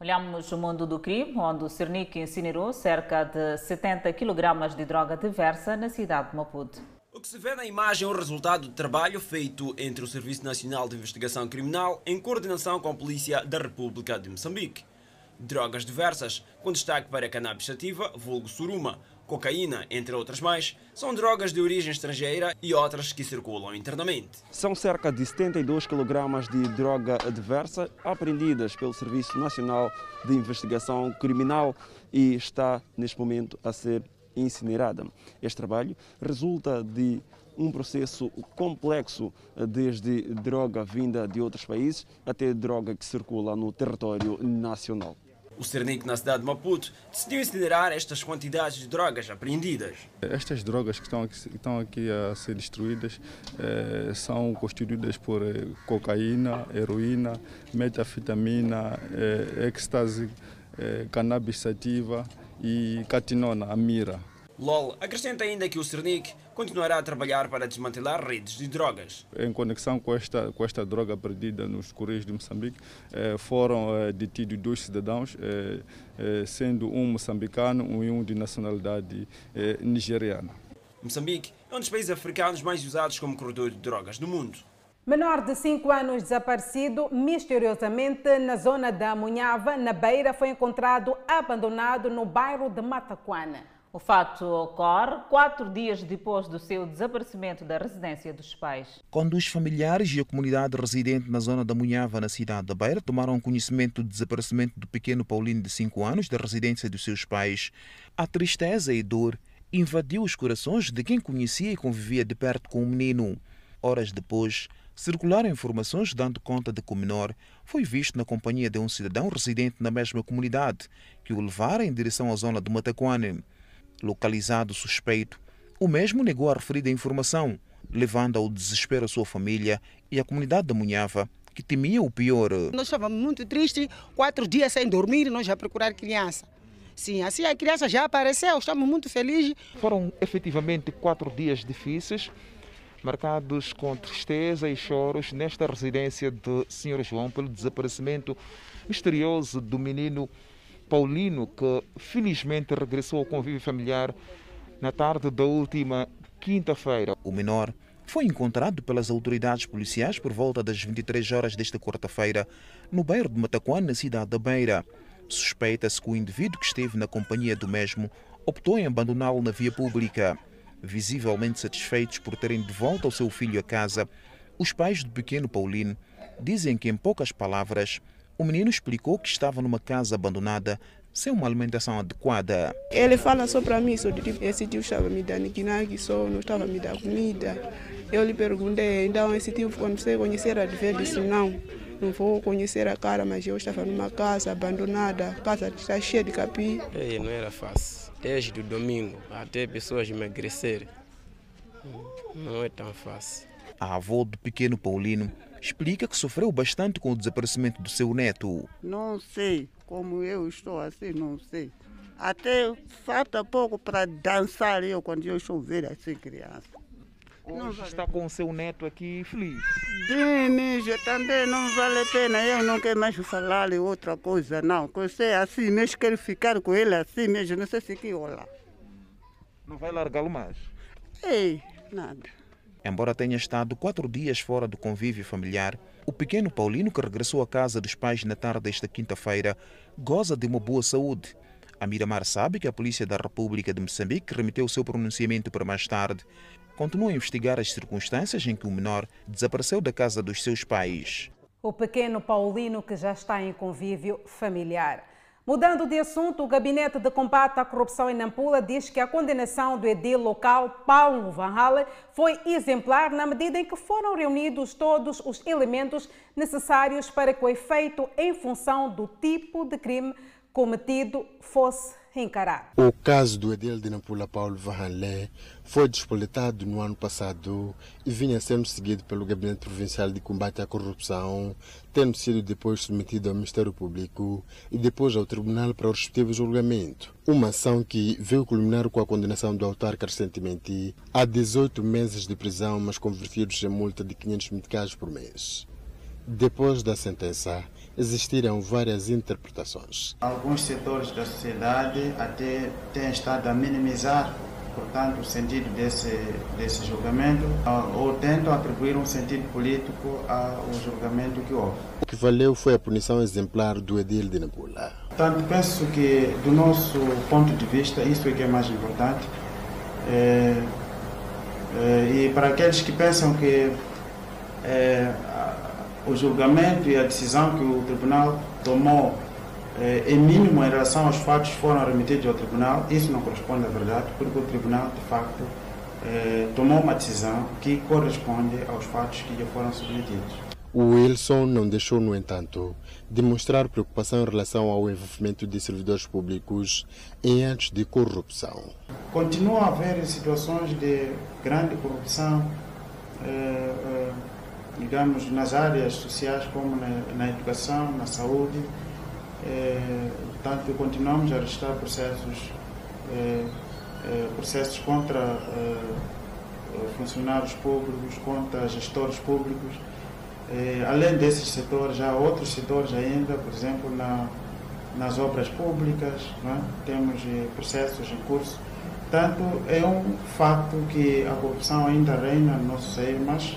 Olhamos o mundo do crime, onde o Cernic incinerou cerca de 70 kg de droga diversa na cidade de Maputo. O que se vê na imagem é o resultado do trabalho feito entre o Serviço Nacional de Investigação Criminal em coordenação com a Polícia da República de Moçambique. Drogas diversas, com destaque para cannabis sativa, vulgo suruma, cocaína, entre outras mais, são drogas de origem estrangeira e outras que circulam internamente. São cerca de 72 kg de droga diversa apreendidas pelo Serviço Nacional de Investigação Criminal e está neste momento a ser incinerada. Este trabalho resulta de um processo complexo, desde droga vinda de outros países até droga que circula no território nacional. O Cernic, na cidade de Maputo, decidiu incinerar estas quantidades de drogas apreendidas. Estas drogas que estão aqui a ser destruídas são constituídas por cocaína, heroína, metafetamina, êxtase, cannabis sativa e catinona, a mira. LOL acrescenta ainda que o Cernic continuará a trabalhar para desmantelar redes de drogas. Em conexão com esta droga perdida nos Correios de Moçambique, foram detidos dois cidadãos, sendo um moçambicano e um de nacionalidade nigeriana. Moçambique é um dos países africanos mais usados como corredor de drogas do mundo. Menor de 5 anos desaparecido, misteriosamente, na zona da Munhava, na Beira, foi encontrado abandonado no bairro de Mataquana. O fato ocorre 4 dias depois do seu desaparecimento da residência dos pais. Quando os familiares e a comunidade residente na zona da Munhava, na cidade da Beira, tomaram conhecimento do desaparecimento do pequeno Paulino de 5 anos da residência dos seus pais, a tristeza e dor invadiu os corações de quem conhecia e convivia de perto com o menino. Horas depois, circularam informações dando conta de que o menor foi visto na companhia de um cidadão residente na mesma comunidade, que o levara em direção à zona do Mataquane. Localizado o suspeito, o mesmo negou a referida informação, levando ao desespero a sua família e a comunidade da Munhava, que temia o pior. Nós estávamos muito tristes, 4 dias sem dormir, nós já procurar criança. Sim, assim a criança já apareceu, estamos muito felizes. Foram efetivamente 4 dias difíceis, marcados com tristeza e choros nesta residência de Sr. João pelo desaparecimento misterioso do menino Paulino, que felizmente regressou ao convívio familiar na tarde da última quinta-feira. O menor foi encontrado pelas autoridades policiais por volta das 23 horas desta quarta-feira, no bairro de Mataquane, na cidade da Beira. Suspeita-se que o indivíduo que esteve na companhia do mesmo optou em abandoná-lo na via pública. Visivelmente satisfeitos por terem de volta o seu filho a casa, os pais do pequeno Paulino dizem que, em poucas palavras, o menino explicou que estava numa casa abandonada, sem uma alimentação adequada. Ele fala só para mim, só de tipo, esse tio estava me dando guinagui, só não estava me dando comida. Eu lhe perguntei, então esse tio quando você conhecer a velha, disse não. Não vou conhecer a cara, mas eu estava numa casa abandonada, a casa está cheia de capim. Não era fácil. Desde o domingo até pessoas emagrecerem, não é tão fácil. A avó do pequeno Paulino explica que sofreu bastante com o desaparecimento do seu neto. Não sei como eu estou assim, não sei. Até falta pouco para dançar eu quando eu estou vendo assim criança. Hoje não está com o seu neto aqui feliz? Bem, eu também não vale a pena, eu não quero mais falar outra coisa não. Eu sei assim mesmo, quero ficar com ele assim mesmo, não sei se que olá. Não vai largá-lo mais? Ei, nada. Embora tenha estado 4 dias fora do convívio familiar, o pequeno Paulino, que regressou à casa dos pais na tarde desta quinta-feira, goza de uma boa saúde. A Miramar sabe que a Polícia da República de Moçambique, que remeteu o seu pronunciamento para mais tarde, continua a investigar as circunstâncias em que o menor desapareceu da casa dos seus pais. O pequeno Paulino, que já está em convívio familiar. Mudando de assunto, o Gabinete de Combate à Corrupção em Nampula diz que a condenação do edil local, Paulo Van Halen, foi exemplar na medida em que foram reunidos todos os elementos necessários para que o efeito em função do tipo de crime cometido fosse encarado. O caso do edil de Nampula, Paulo Van Halen, foi despoletado no ano passado e vinha sendo seguido pelo Gabinete Provincial de Combate à Corrupção, tendo sido depois submetido ao Ministério Público e depois ao Tribunal para o respectivo julgamento. Uma ação que veio culminar com a condenação do autarca recentemente a 18 meses de prisão, mas convertidos em multa de 500 meticais por mês. Depois da sentença, existiram várias interpretações. Alguns setores da sociedade até têm estado a minimizar, portanto, o sentido desse julgamento, ou tentam atribuir um sentido político ao julgamento que houve. O que valeu foi a punição exemplar do edil de Nampula. Portanto, penso que, do nosso ponto de vista, isso é que é mais importante. E para aqueles que pensam que o julgamento e a decisão que o tribunal tomou é mínimo em relação aos fatos que foram remetidos ao Tribunal. Isso não corresponde à verdade, porque o Tribunal, de facto, tomou uma decisão que corresponde aos fatos que lhe foram submetidos. O Wilson não deixou, no entanto, de mostrar preocupação em relação ao envolvimento de servidores públicos em atos de corrupção. Continua a haver situações de grande corrupção, digamos, nas áreas sociais, como na educação, na saúde. Portanto, continuamos a registrar processos contra funcionários públicos, contra gestores públicos. Além desses setores, há outros setores ainda, por exemplo, nas obras públicas, não é? Temos processos em curso. Portanto, é um fato que a corrupção ainda reina no nosso seio, mas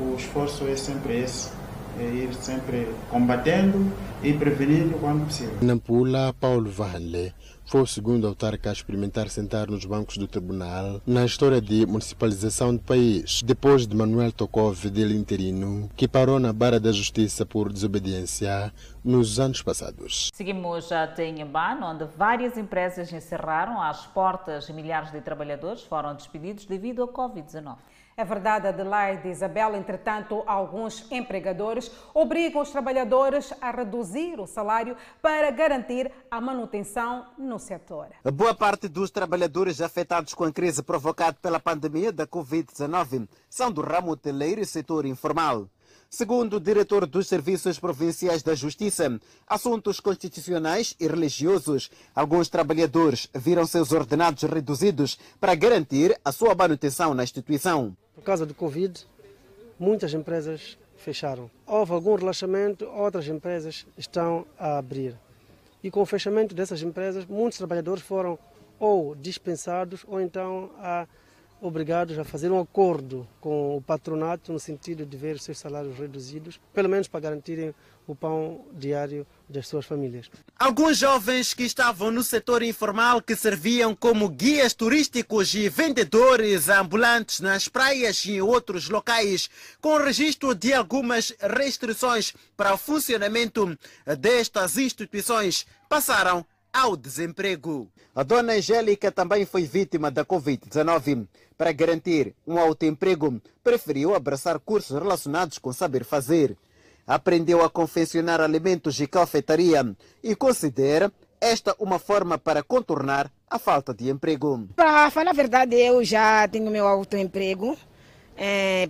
o esforço é sempre esse. Ir sempre combatendo e prevenindo quando possível. Nampula, Paulo Valle foi o segundo autarca a experimentar sentar nos bancos do tribunal na história de municipalização do país, depois de Manuel Tokov del Interino, que parou na barra da justiça por desobediência nos anos passados. Seguimos até Inhambane, onde várias empresas encerraram as portas e milhares de trabalhadores foram despedidos devido ao Covid-19. É verdade, Adelaide e Isabel, entretanto, alguns empregadores obrigam os trabalhadores a reduzir o salário para garantir a manutenção no setor. A boa parte dos trabalhadores afetados com a crise provocada pela pandemia da Covid-19 são do ramo hoteleiro e setor informal. Segundo o diretor dos Serviços Provinciais da Justiça, assuntos constitucionais e religiosos, alguns trabalhadores viram seus ordenados reduzidos para garantir a sua manutenção na instituição. Por causa do Covid, muitas empresas fecharam. Houve algum relaxamento, outras empresas estão a abrir. E com o fechamento dessas empresas, muitos trabalhadores foram ou dispensados ou então obrigados a fazer um acordo com o patronato no sentido de ver seus salários reduzidos, pelo menos para garantirem o pão diário das suas famílias. Alguns jovens que estavam no setor informal, que serviam como guias turísticos e vendedores ambulantes nas praias e em outros locais, com registro de algumas restrições para o funcionamento destas instituições, passaram ao desemprego. A dona Angélica também foi vítima da Covid-19. Para garantir um autoemprego, preferiu abraçar cursos relacionados com saber fazer. Aprendeu a confeccionar alimentos e cafetaria e considera esta uma forma para contornar a falta de emprego. Para falar a verdade, eu já tenho meu autoemprego.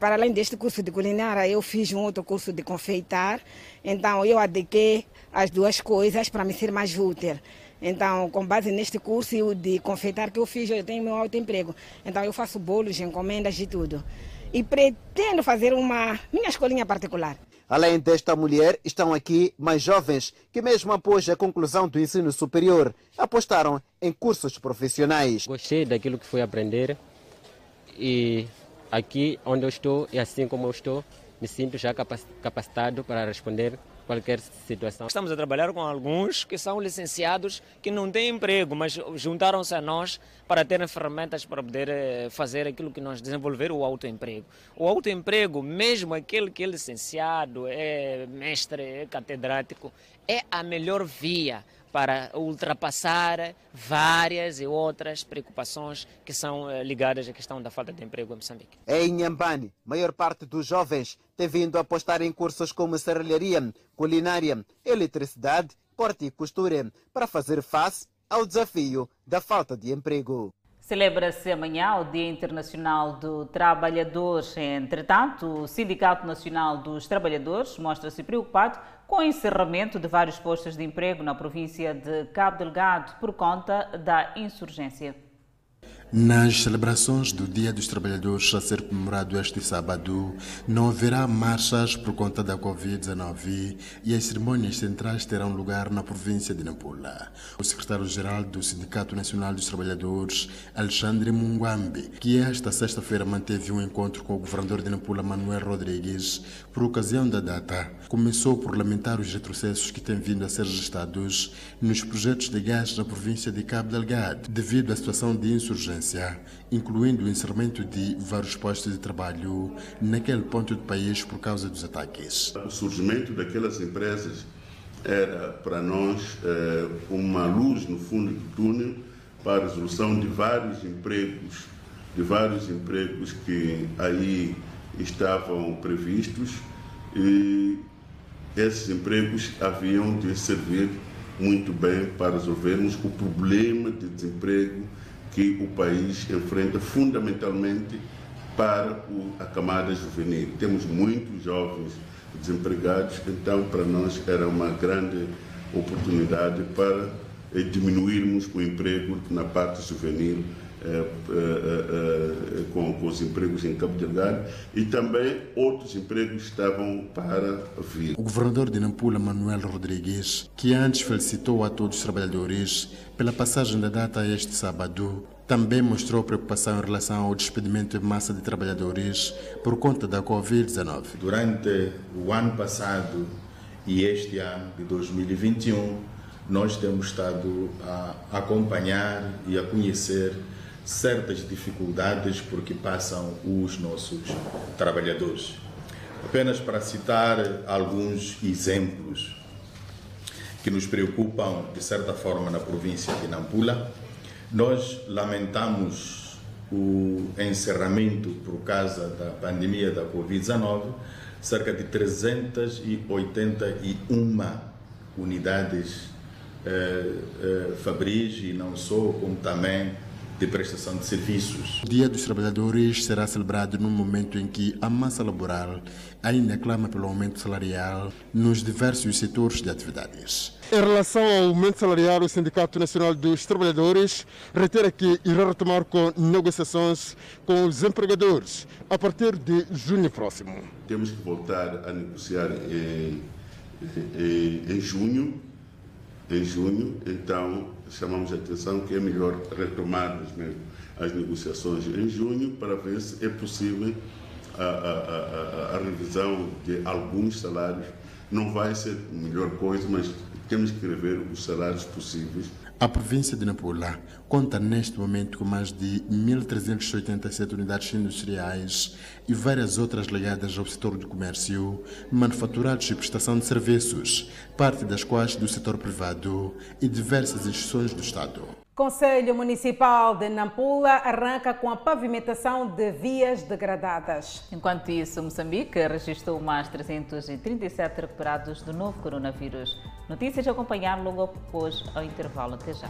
Para além deste curso de culinária, eu fiz um outro curso de confeitar. Então, eu adequei as duas coisas para me ser mais útil. Então, com base neste curso de confeitar que eu fiz, eu tenho meu autoemprego. Então, eu faço bolos, encomendas e tudo. E pretendo fazer minha escolinha particular. Além desta mulher, estão aqui mais jovens que, mesmo após a conclusão do ensino superior, apostaram em cursos profissionais. Gostei daquilo que fui aprender e aqui onde eu estou e assim como eu estou, me sinto já capacitado para responder qualquer situação. Estamos a trabalhar com alguns que são licenciados, que não têm emprego, mas juntaram-se a nós para terem ferramentas para poder fazer aquilo que nós desenvolver, o autoemprego. O autoemprego, mesmo aquele que é licenciado, é mestre, é catedrático, é a melhor via para ultrapassar várias e outras preocupações que são ligadas à questão da falta de emprego em Moçambique. Em Inhambane, a maior parte dos jovens tem vindo a apostar em cursos como serralharia, culinária, eletricidade, corte e costura, para fazer face ao desafio da falta de emprego. Celebra-se amanhã o Dia Internacional do Trabalhador. Entretanto, o Sindicato Nacional dos Trabalhadores mostra-se preocupado com o encerramento de vários postos de emprego na província de Cabo Delgado por conta da insurgência. Nas celebrações do Dia dos Trabalhadores a ser comemorado este sábado, não haverá marchas por conta da Covid-19 e as cerimônias centrais terão lugar na província de Nampula. O secretário-geral do Sindicato Nacional dos Trabalhadores, Alexandre Munguambi, que esta sexta-feira manteve um encontro com o governador de Nampula, Manuel Rodrigues, por ocasião da data, começou por lamentar os retrocessos que têm vindo a ser registrados nos projetos de gás na província de Cabo Delgado, devido à situação de insurgência, incluindo o encerramento de vários postos de trabalho naquele ponto do país por causa dos ataques. O surgimento daquelas empresas era para nós uma luz no fundo do túnel para a resolução de vários empregos que aí estavam previstos, e esses empregos haviam de servir muito bem para resolvermos o problema de desemprego que o país enfrenta fundamentalmente para a camada juvenil. Temos muitos jovens desempregados, então para nós era uma grande oportunidade para diminuirmos o emprego na parte juvenil com os empregos em Cabo Delgado, e também outros empregos estavam para vir. O governador de Nampula, Manuel Rodrigues, que antes felicitou a todos os trabalhadores pela passagem da data este sábado, também mostrou preocupação em relação ao despedimento em massa de trabalhadores por conta da Covid-19. Durante o ano passado e este ano de 2021, nós temos estado a acompanhar e a conhecer certas dificuldades por que passam os nossos trabalhadores. Apenas para citar alguns exemplos que nos preocupam, de certa forma, na província de Nampula, nós lamentamos o encerramento por causa da pandemia da Covid-19, cerca de 381 unidades fabris, e não só, como também de prestação de serviços. O Dia dos Trabalhadores será celebrado num momento em que a massa laboral ainda clama pelo aumento salarial nos diversos setores de atividades. Em relação ao aumento salarial, o Sindicato Nacional dos Trabalhadores reitera que irá retomar com negociações com os empregadores a partir de junho próximo. Temos que voltar a negociar em junho, então chamamos a atenção que é melhor retomarmos mesmo as negociações em junho para ver se é possível a revisão de alguns salários. Não vai ser a melhor coisa, mas temos que rever os salários possíveis. A província de Nampula conta neste momento com mais de 1.387 unidades industriais e várias outras ligadas ao setor de comércio, manufaturados e prestação de serviços, parte das quais do setor privado e diversas instituições do Estado. Conselho Municipal de Nampula arranca com a pavimentação de vias degradadas. Enquanto isso, Moçambique registrou mais 337 recuperados do novo coronavírus. Notícias a acompanhar logo após o intervalo. Até já.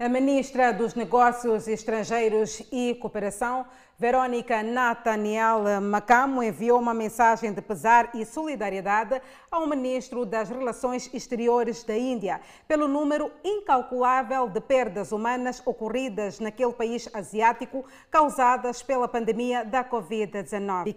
A ministra dos Negócios Estrangeiros e Cooperação, Verónica Nathaniel Macamo, enviou uma mensagem de pesar e solidariedade ao ministro das Relações Exteriores da Índia pelo número incalculável de perdas humanas ocorridas naquele país asiático causadas pela pandemia da Covid-19.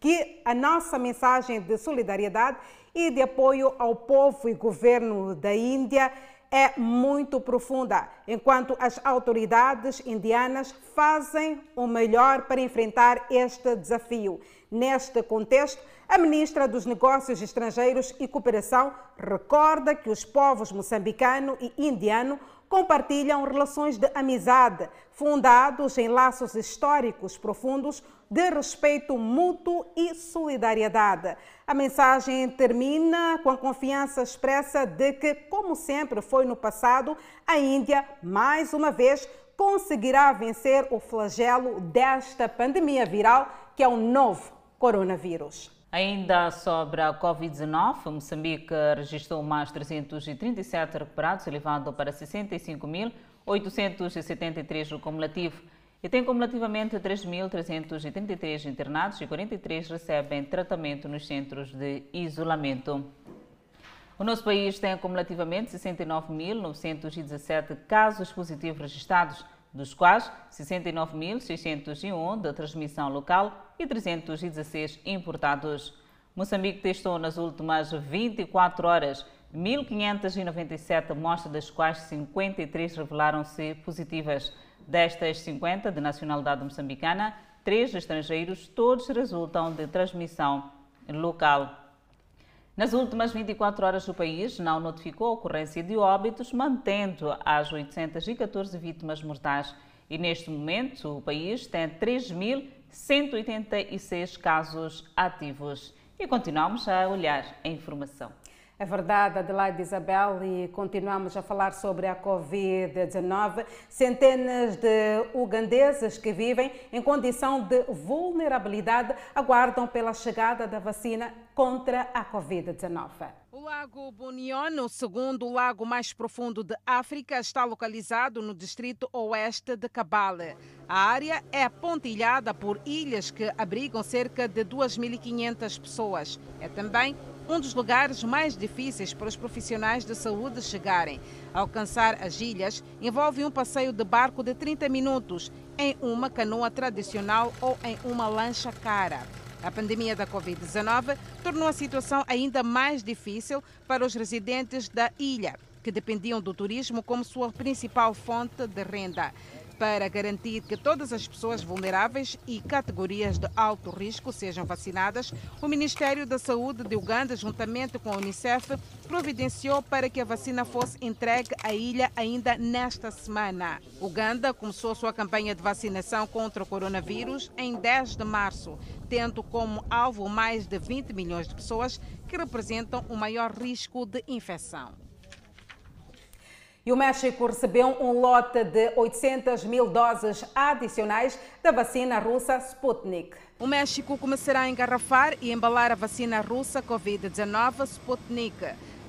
Que a nossa mensagem de solidariedade e de apoio ao povo e governo da Índia é muito profunda, enquanto as autoridades indianas fazem o melhor para enfrentar este desafio. Neste contexto, a ministra dos Negócios Estrangeiros e Cooperação recorda que os povos moçambicano e indiano compartilham relações de amizade, fundados em laços históricos profundos de respeito mútuo e solidariedade. A mensagem termina com a confiança expressa de que, como sempre foi no passado, a Índia, mais uma vez, conseguirá vencer o flagelo desta pandemia viral, que é o novo coronavírus. Ainda sobre a Covid-19, Moçambique registrou mais 337 recuperados, elevado para 65.873 no cumulativo. E tem cumulativamente 3.333 internados e 43 recebem tratamento nos centros de isolamento. O nosso país tem cumulativamente 69.917 casos positivos registrados, dos quais 69.601 de transmissão local e 316 importados. Moçambique testou nas últimas 24 horas 1.597 amostras, das quais 53 revelaram-se positivas. Destas 50 de nacionalidade moçambicana, 3 estrangeiros, todos resultam de transmissão local. Nas últimas 24 horas, o país não notificou a ocorrência de óbitos, mantendo as 814 vítimas mortais. E neste momento, o país tem 3.186 casos ativos. e continuamos a olhar a informação. É verdade, Adelaide Isabel, e continuamos a falar sobre a Covid-19. Centenas de ugandeses que vivem em condição de vulnerabilidade aguardam pela chegada da vacina contra a Covid-19. O Lago Bunion, o segundo lago mais profundo de África, está localizado no distrito oeste de Kabale. A área é pontilhada por ilhas que abrigam cerca de 2.500 pessoas. É também um dos lugares mais difíceis para os profissionais de saúde chegarem. Alcançar as ilhas envolve um passeio de barco de 30 minutos em uma canoa tradicional ou em uma lancha cara. A pandemia da Covid-19 tornou a situação ainda mais difícil para os residentes da ilha, que dependiam do turismo como sua principal fonte de renda. Para garantir que todas as pessoas vulneráveis e categorias de alto risco sejam vacinadas, o Ministério da Saúde de Uganda, juntamente com a Unicef, providenciou para que a vacina fosse entregue à ilha ainda nesta semana. Uganda começou sua campanha de vacinação contra o coronavírus em 10 de março, tendo como alvo mais de 20 milhões de pessoas que representam o maior risco de infecção. E o México recebeu um lote de 800 mil doses adicionais da vacina russa Sputnik. O México começará a engarrafar e embalar a vacina russa Covid-19 Sputnik.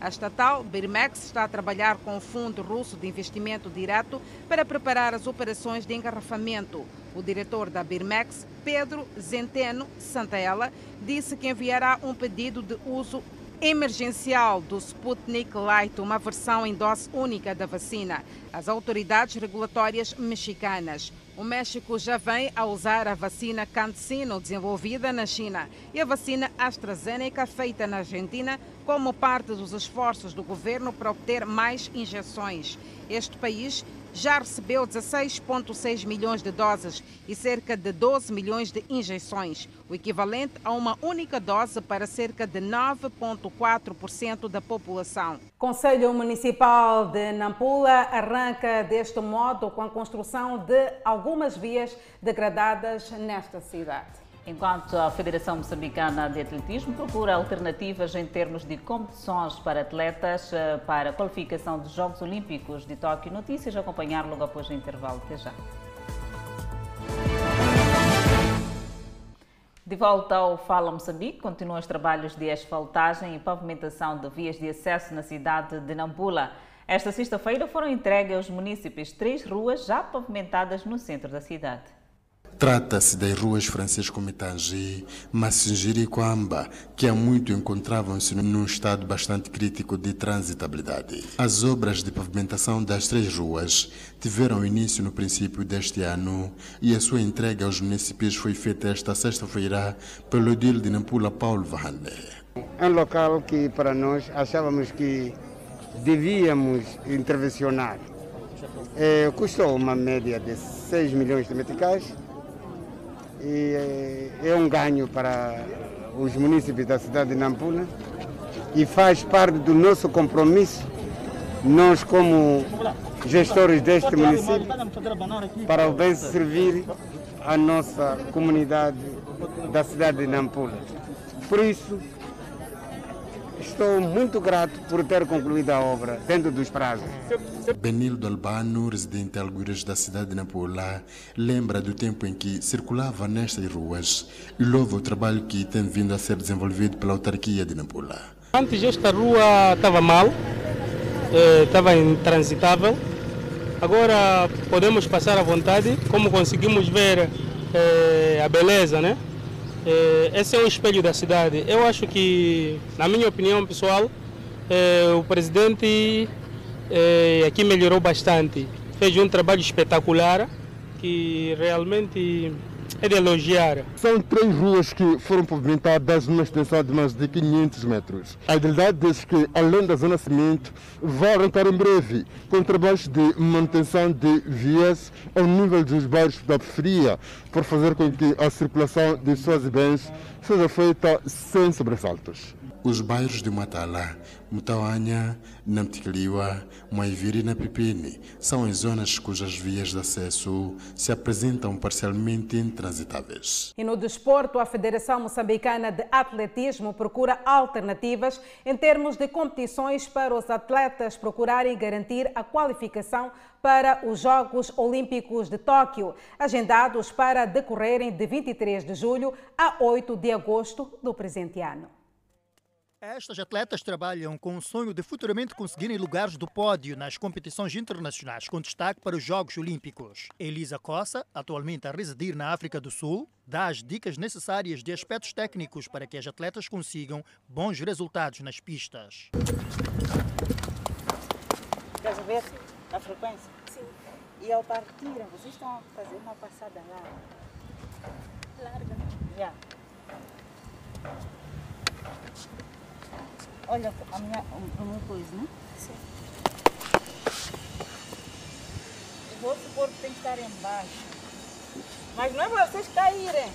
A estatal Birmex está a trabalhar com o Fundo Russo de Investimento Direto para preparar as operações de engarrafamento. O diretor da Birmex, Pedro Zenteno Santaella, disse que enviará um pedido de uso emergencial do Sputnik Light, uma versão em dose única da vacina, às autoridades regulatórias mexicanas. O México já vem a usar a vacina CanSino, desenvolvida na China, e a vacina AstraZeneca, feita na Argentina, como parte dos esforços do governo para obter mais injeções. Este país já recebeu 16,6 milhões de doses e cerca de 12 milhões de injeções, o equivalente a uma única dose para cerca de 9,4% da população. O Conselho Municipal de Nampula arranca deste modo com a construção de algumas vias degradadas nesta cidade. Enquanto a Federação Moçambicana de Atletismo procura alternativas em termos de competições para atletas para a qualificação dos Jogos Olímpicos de Tóquio. Notícias a acompanhar logo após o intervalo. Até já. De volta ao Fala Moçambique, continuam os trabalhos de asfaltagem e pavimentação de vias de acesso na cidade de Nampula. Esta sexta-feira foram entregues aos munícipes 3 ruas já pavimentadas no centro da cidade. Trata-se das ruas Francisco Mitangi, Massingiri e Coamba, que há muito encontravam-se num estado bastante crítico de transitabilidade. As obras de pavimentação das 3 ruas tiveram início no princípio deste ano e a sua entrega aos municípios foi feita esta sexta-feira pelo edil de Nampula, Paulo Varrande. É um local que para nós achávamos que devíamos intervencionar. Custou uma média de 6 milhões de meticais. E é um ganho para os municípios da cidade de Nampula e faz parte do nosso compromisso, nós como gestores deste município, para o bem servir a nossa comunidade da cidade de Nampula. Por isso, estou muito grato por ter concluído a obra dentro dos prazos. Benildo Albano, residente de Algures da cidade de Nampula, lembra do tempo em que circulava nestas ruas e louva o trabalho que tem vindo a ser desenvolvido pela autarquia de Nampula. Antes esta rua estava mal, estava intransitável. Agora podemos passar à vontade, como conseguimos ver a beleza, né? Esse é um espelho da cidade. Eu acho que, na minha opinião pessoal, o presidente aqui melhorou bastante. Fez um trabalho espetacular que realmente é de elogiar. São 3 ruas que foram pavimentadas numa extensão de mais de 500 metros. A realidade diz que, além da zona cimento, vai arrancar em breve com trabalhos de manutenção de vias ao nível dos bairros da periferia, para fazer com que a circulação de pessoas e bens seja feita sem sobressaltos. Os bairros de Matala, Mutauanha, Namtikiliwa, Maiviri e Napipini são as zonas cujas vias de acesso se apresentam parcialmente intransitáveis. E no desporto, a Federação Moçambicana de Atletismo procura alternativas em termos de competições para os atletas procurarem garantir a qualificação para os Jogos Olímpicos de Tóquio, agendados para decorrerem de 23 de julho a 8 de agosto do presente ano. Estas atletas trabalham com o sonho de futuramente conseguirem lugares do pódio nas competições internacionais, com destaque para os Jogos Olímpicos. Elisa Cossa, atualmente a residir na África do Sul, dá as dicas necessárias de aspectos técnicos para que as atletas consigam bons resultados nas pistas. Queres ver a frequência? Sim. E ao partir, vocês estão a fazer uma passada larga. Larga? Já. Olha a minha coisa, né? Sim. O outro corpo tem que estar embaixo. Mas não é para vocês caírem.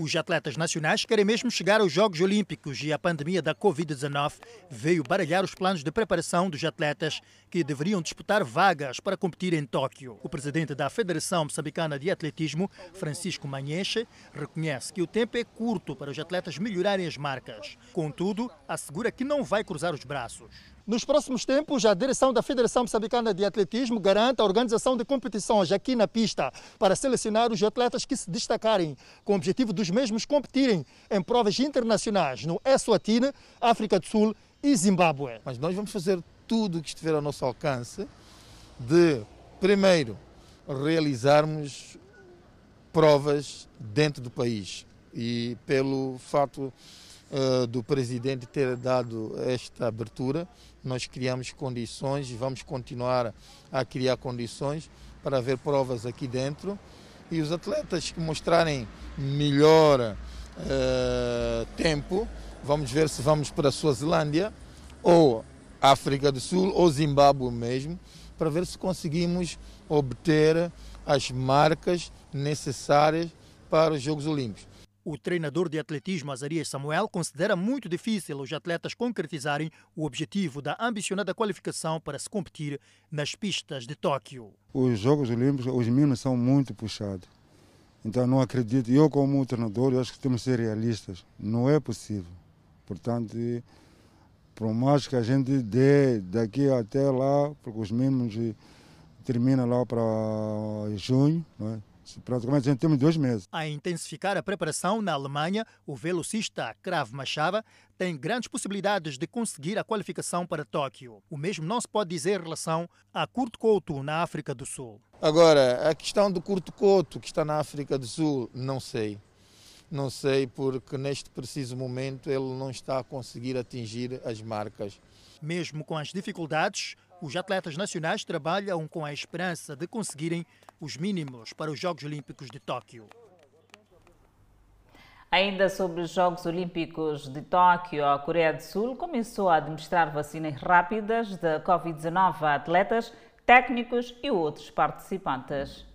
Os atletas nacionais querem mesmo chegar aos Jogos Olímpicos e a pandemia da Covid-19 veio baralhar os planos de preparação dos atletas que deveriam disputar vagas para competir em Tóquio. O presidente da Federação Moçambicana de Atletismo, Francisco Manheche, reconhece que o tempo é curto para os atletas melhorarem as marcas. Contudo, assegura que não vai cruzar os braços. Nos próximos tempos, a direção da Federação Moçambicana de Atletismo garante a organização de competições aqui na pista para selecionar os atletas que se destacarem, com o objetivo dos mesmos competirem em provas internacionais no Eswatini, África do Sul e Zimbábue. Mas nós vamos fazer tudo o que estiver ao nosso alcance de, primeiro, realizarmos provas dentro do país e pelo fato do presidente ter dado esta abertura, nós criamos condições e vamos continuar a criar condições para haver provas aqui dentro e os atletas que mostrarem melhor tempo, vamos ver se vamos para a Suazilândia ou África do Sul ou Zimbábue mesmo, para ver se conseguimos obter as marcas necessárias para os Jogos Olímpicos. O treinador de atletismo Azarias Samuel considera muito difícil os atletas concretizarem o objetivo da ambicionada qualificação para se competir nas pistas de Tóquio. Os Jogos Olímpicos, os meninos são muito puxados. Então não acredito, eu como treinador, eu acho que temos que ser realistas. Não é possível. Portanto, por mais que a gente dê daqui até lá, porque os meninos terminam lá para junho, não é? Praticamente já temos 2 meses. A intensificar a preparação na Alemanha, o velocista Krav Machava tem grandes possibilidades de conseguir a qualificação para Tóquio. O mesmo não se pode dizer em relação a Kurt Couto na África do Sul. Agora, a questão do Kurt Couto que está na África do Sul, não sei. Não sei porque neste preciso momento ele não está a conseguir atingir as marcas. Mesmo com as dificuldades, os atletas nacionais trabalham com a esperança de conseguirem os mínimos para os Jogos Olímpicos de Tóquio. Ainda sobre os Jogos Olímpicos de Tóquio, a Coreia do Sul começou a administrar vacinas rápidas da Covid-19 a atletas, técnicos e outros participantes.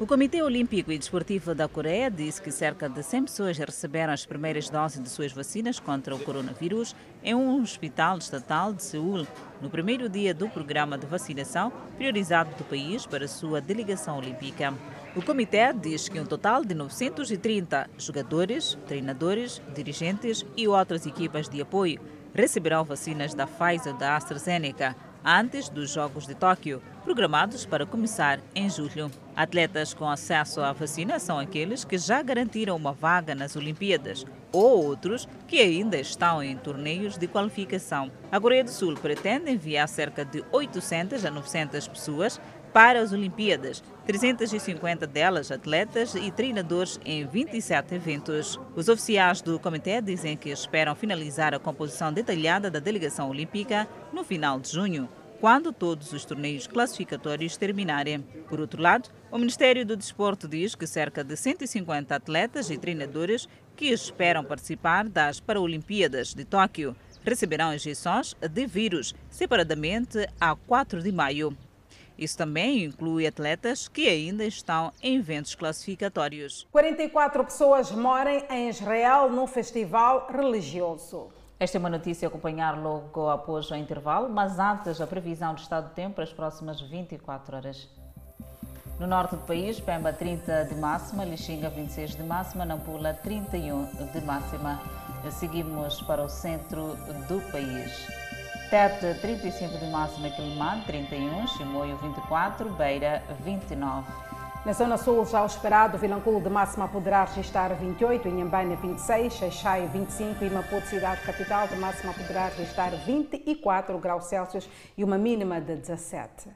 O Comitê Olímpico e Desportivo da Coreia disse que cerca de 100 pessoas receberam as primeiras doses de suas vacinas contra o coronavírus em um hospital estatal de Seul, no primeiro dia do programa de vacinação priorizado do país para sua delegação olímpica. O comitê diz que um total de 930 jogadores, treinadores, dirigentes e outras equipas de apoio receberão vacinas da Pfizer e da AstraZeneca antes dos Jogos de Tóquio, programados para começar em julho. Atletas com acesso à vacina são aqueles que já garantiram uma vaga nas Olimpíadas ou outros que ainda estão em torneios de qualificação. A Coreia do Sul pretende enviar cerca de 800 a 900 pessoas para as Olimpíadas, 350 delas atletas e treinadores em 27 eventos. Os oficiais do comitê dizem que esperam finalizar a composição detalhada da delegação olímpica no final de junho, quando todos os torneios classificatórios terminarem. Por outro lado, o Ministério do Desporto diz que cerca de 150 atletas e treinadores que esperam participar das Paralimpíadas de Tóquio receberão injeções de vírus separadamente a 4 de maio. Isso também inclui atletas que ainda estão em eventos classificatórios. 44 pessoas morrem em Israel num festival religioso. Esta é uma notícia a acompanhar logo após o intervalo, mas antes a previsão do estado do tempo para as próximas 24 horas. No norte do país, Pemba 30 de máxima, Lixinga 26 de máxima, Nampula 31 de máxima. Seguimos para o centro do país. Tete 35 de máxima, Quelimane 31, Chimoio 24, Beira 29. Na zona sul, já o esperado, Vilanculo de máxima poderá registrar 28, Inhambane 26, Xai-Xai 25 e Maputo, cidade capital, de máxima poderá registrar 24 graus Celsius e uma mínima de 17.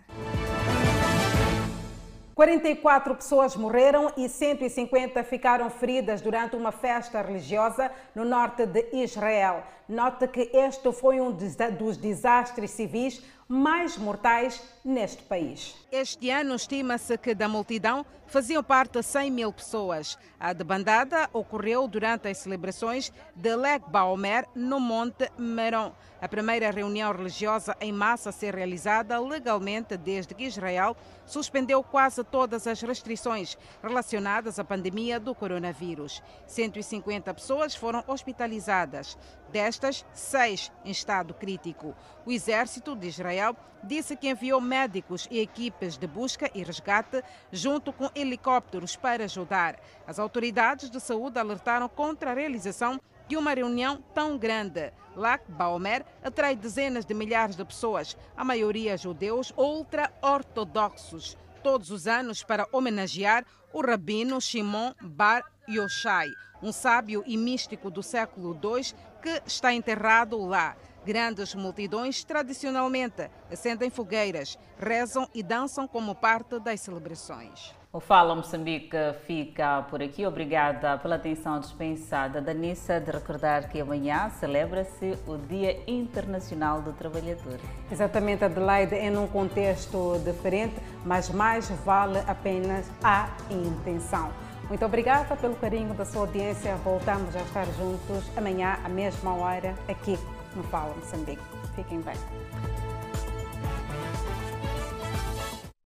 44 pessoas morreram e 150 ficaram feridas durante uma festa religiosa no norte de Israel. Note que este foi um dos desastres civis mais mortais neste país. Este ano estima-se que da multidão faziam parte 100 mil pessoas. A debandada ocorreu durante as celebrações de Leg Baomer no Monte Meron, a primeira reunião religiosa em massa a ser realizada legalmente desde que Israel suspendeu quase todas as restrições relacionadas à pandemia do coronavírus. 150 pessoas foram hospitalizadas, destas 6 em estado crítico. O exército de Israel disse que enviou médicos e equipes de busca e resgate junto com helicópteros para ajudar. As autoridades de saúde alertaram contra a realização de uma reunião tão grande. Lag Baomer atrai dezenas de milhares de pessoas, a maioria judeus ultra-ortodoxos, todos os anos para homenagear o rabino Shimon Bar Yochai, um sábio e místico do século II que está enterrado lá. Grandes multidões tradicionalmente acendem fogueiras, rezam e dançam como parte das celebrações. O Fala Moçambique fica por aqui. Obrigada pela atenção dispensada. Danissa, de recordar que amanhã celebra-se o Dia Internacional do Trabalhador. Exatamente, Adelaide, em um contexto diferente, mas mais vale apenas a intenção. Muito obrigada pelo carinho da sua audiência. Voltamos a estar juntos amanhã, à mesma hora, aqui no Fala Moçambique. Fiquem bem.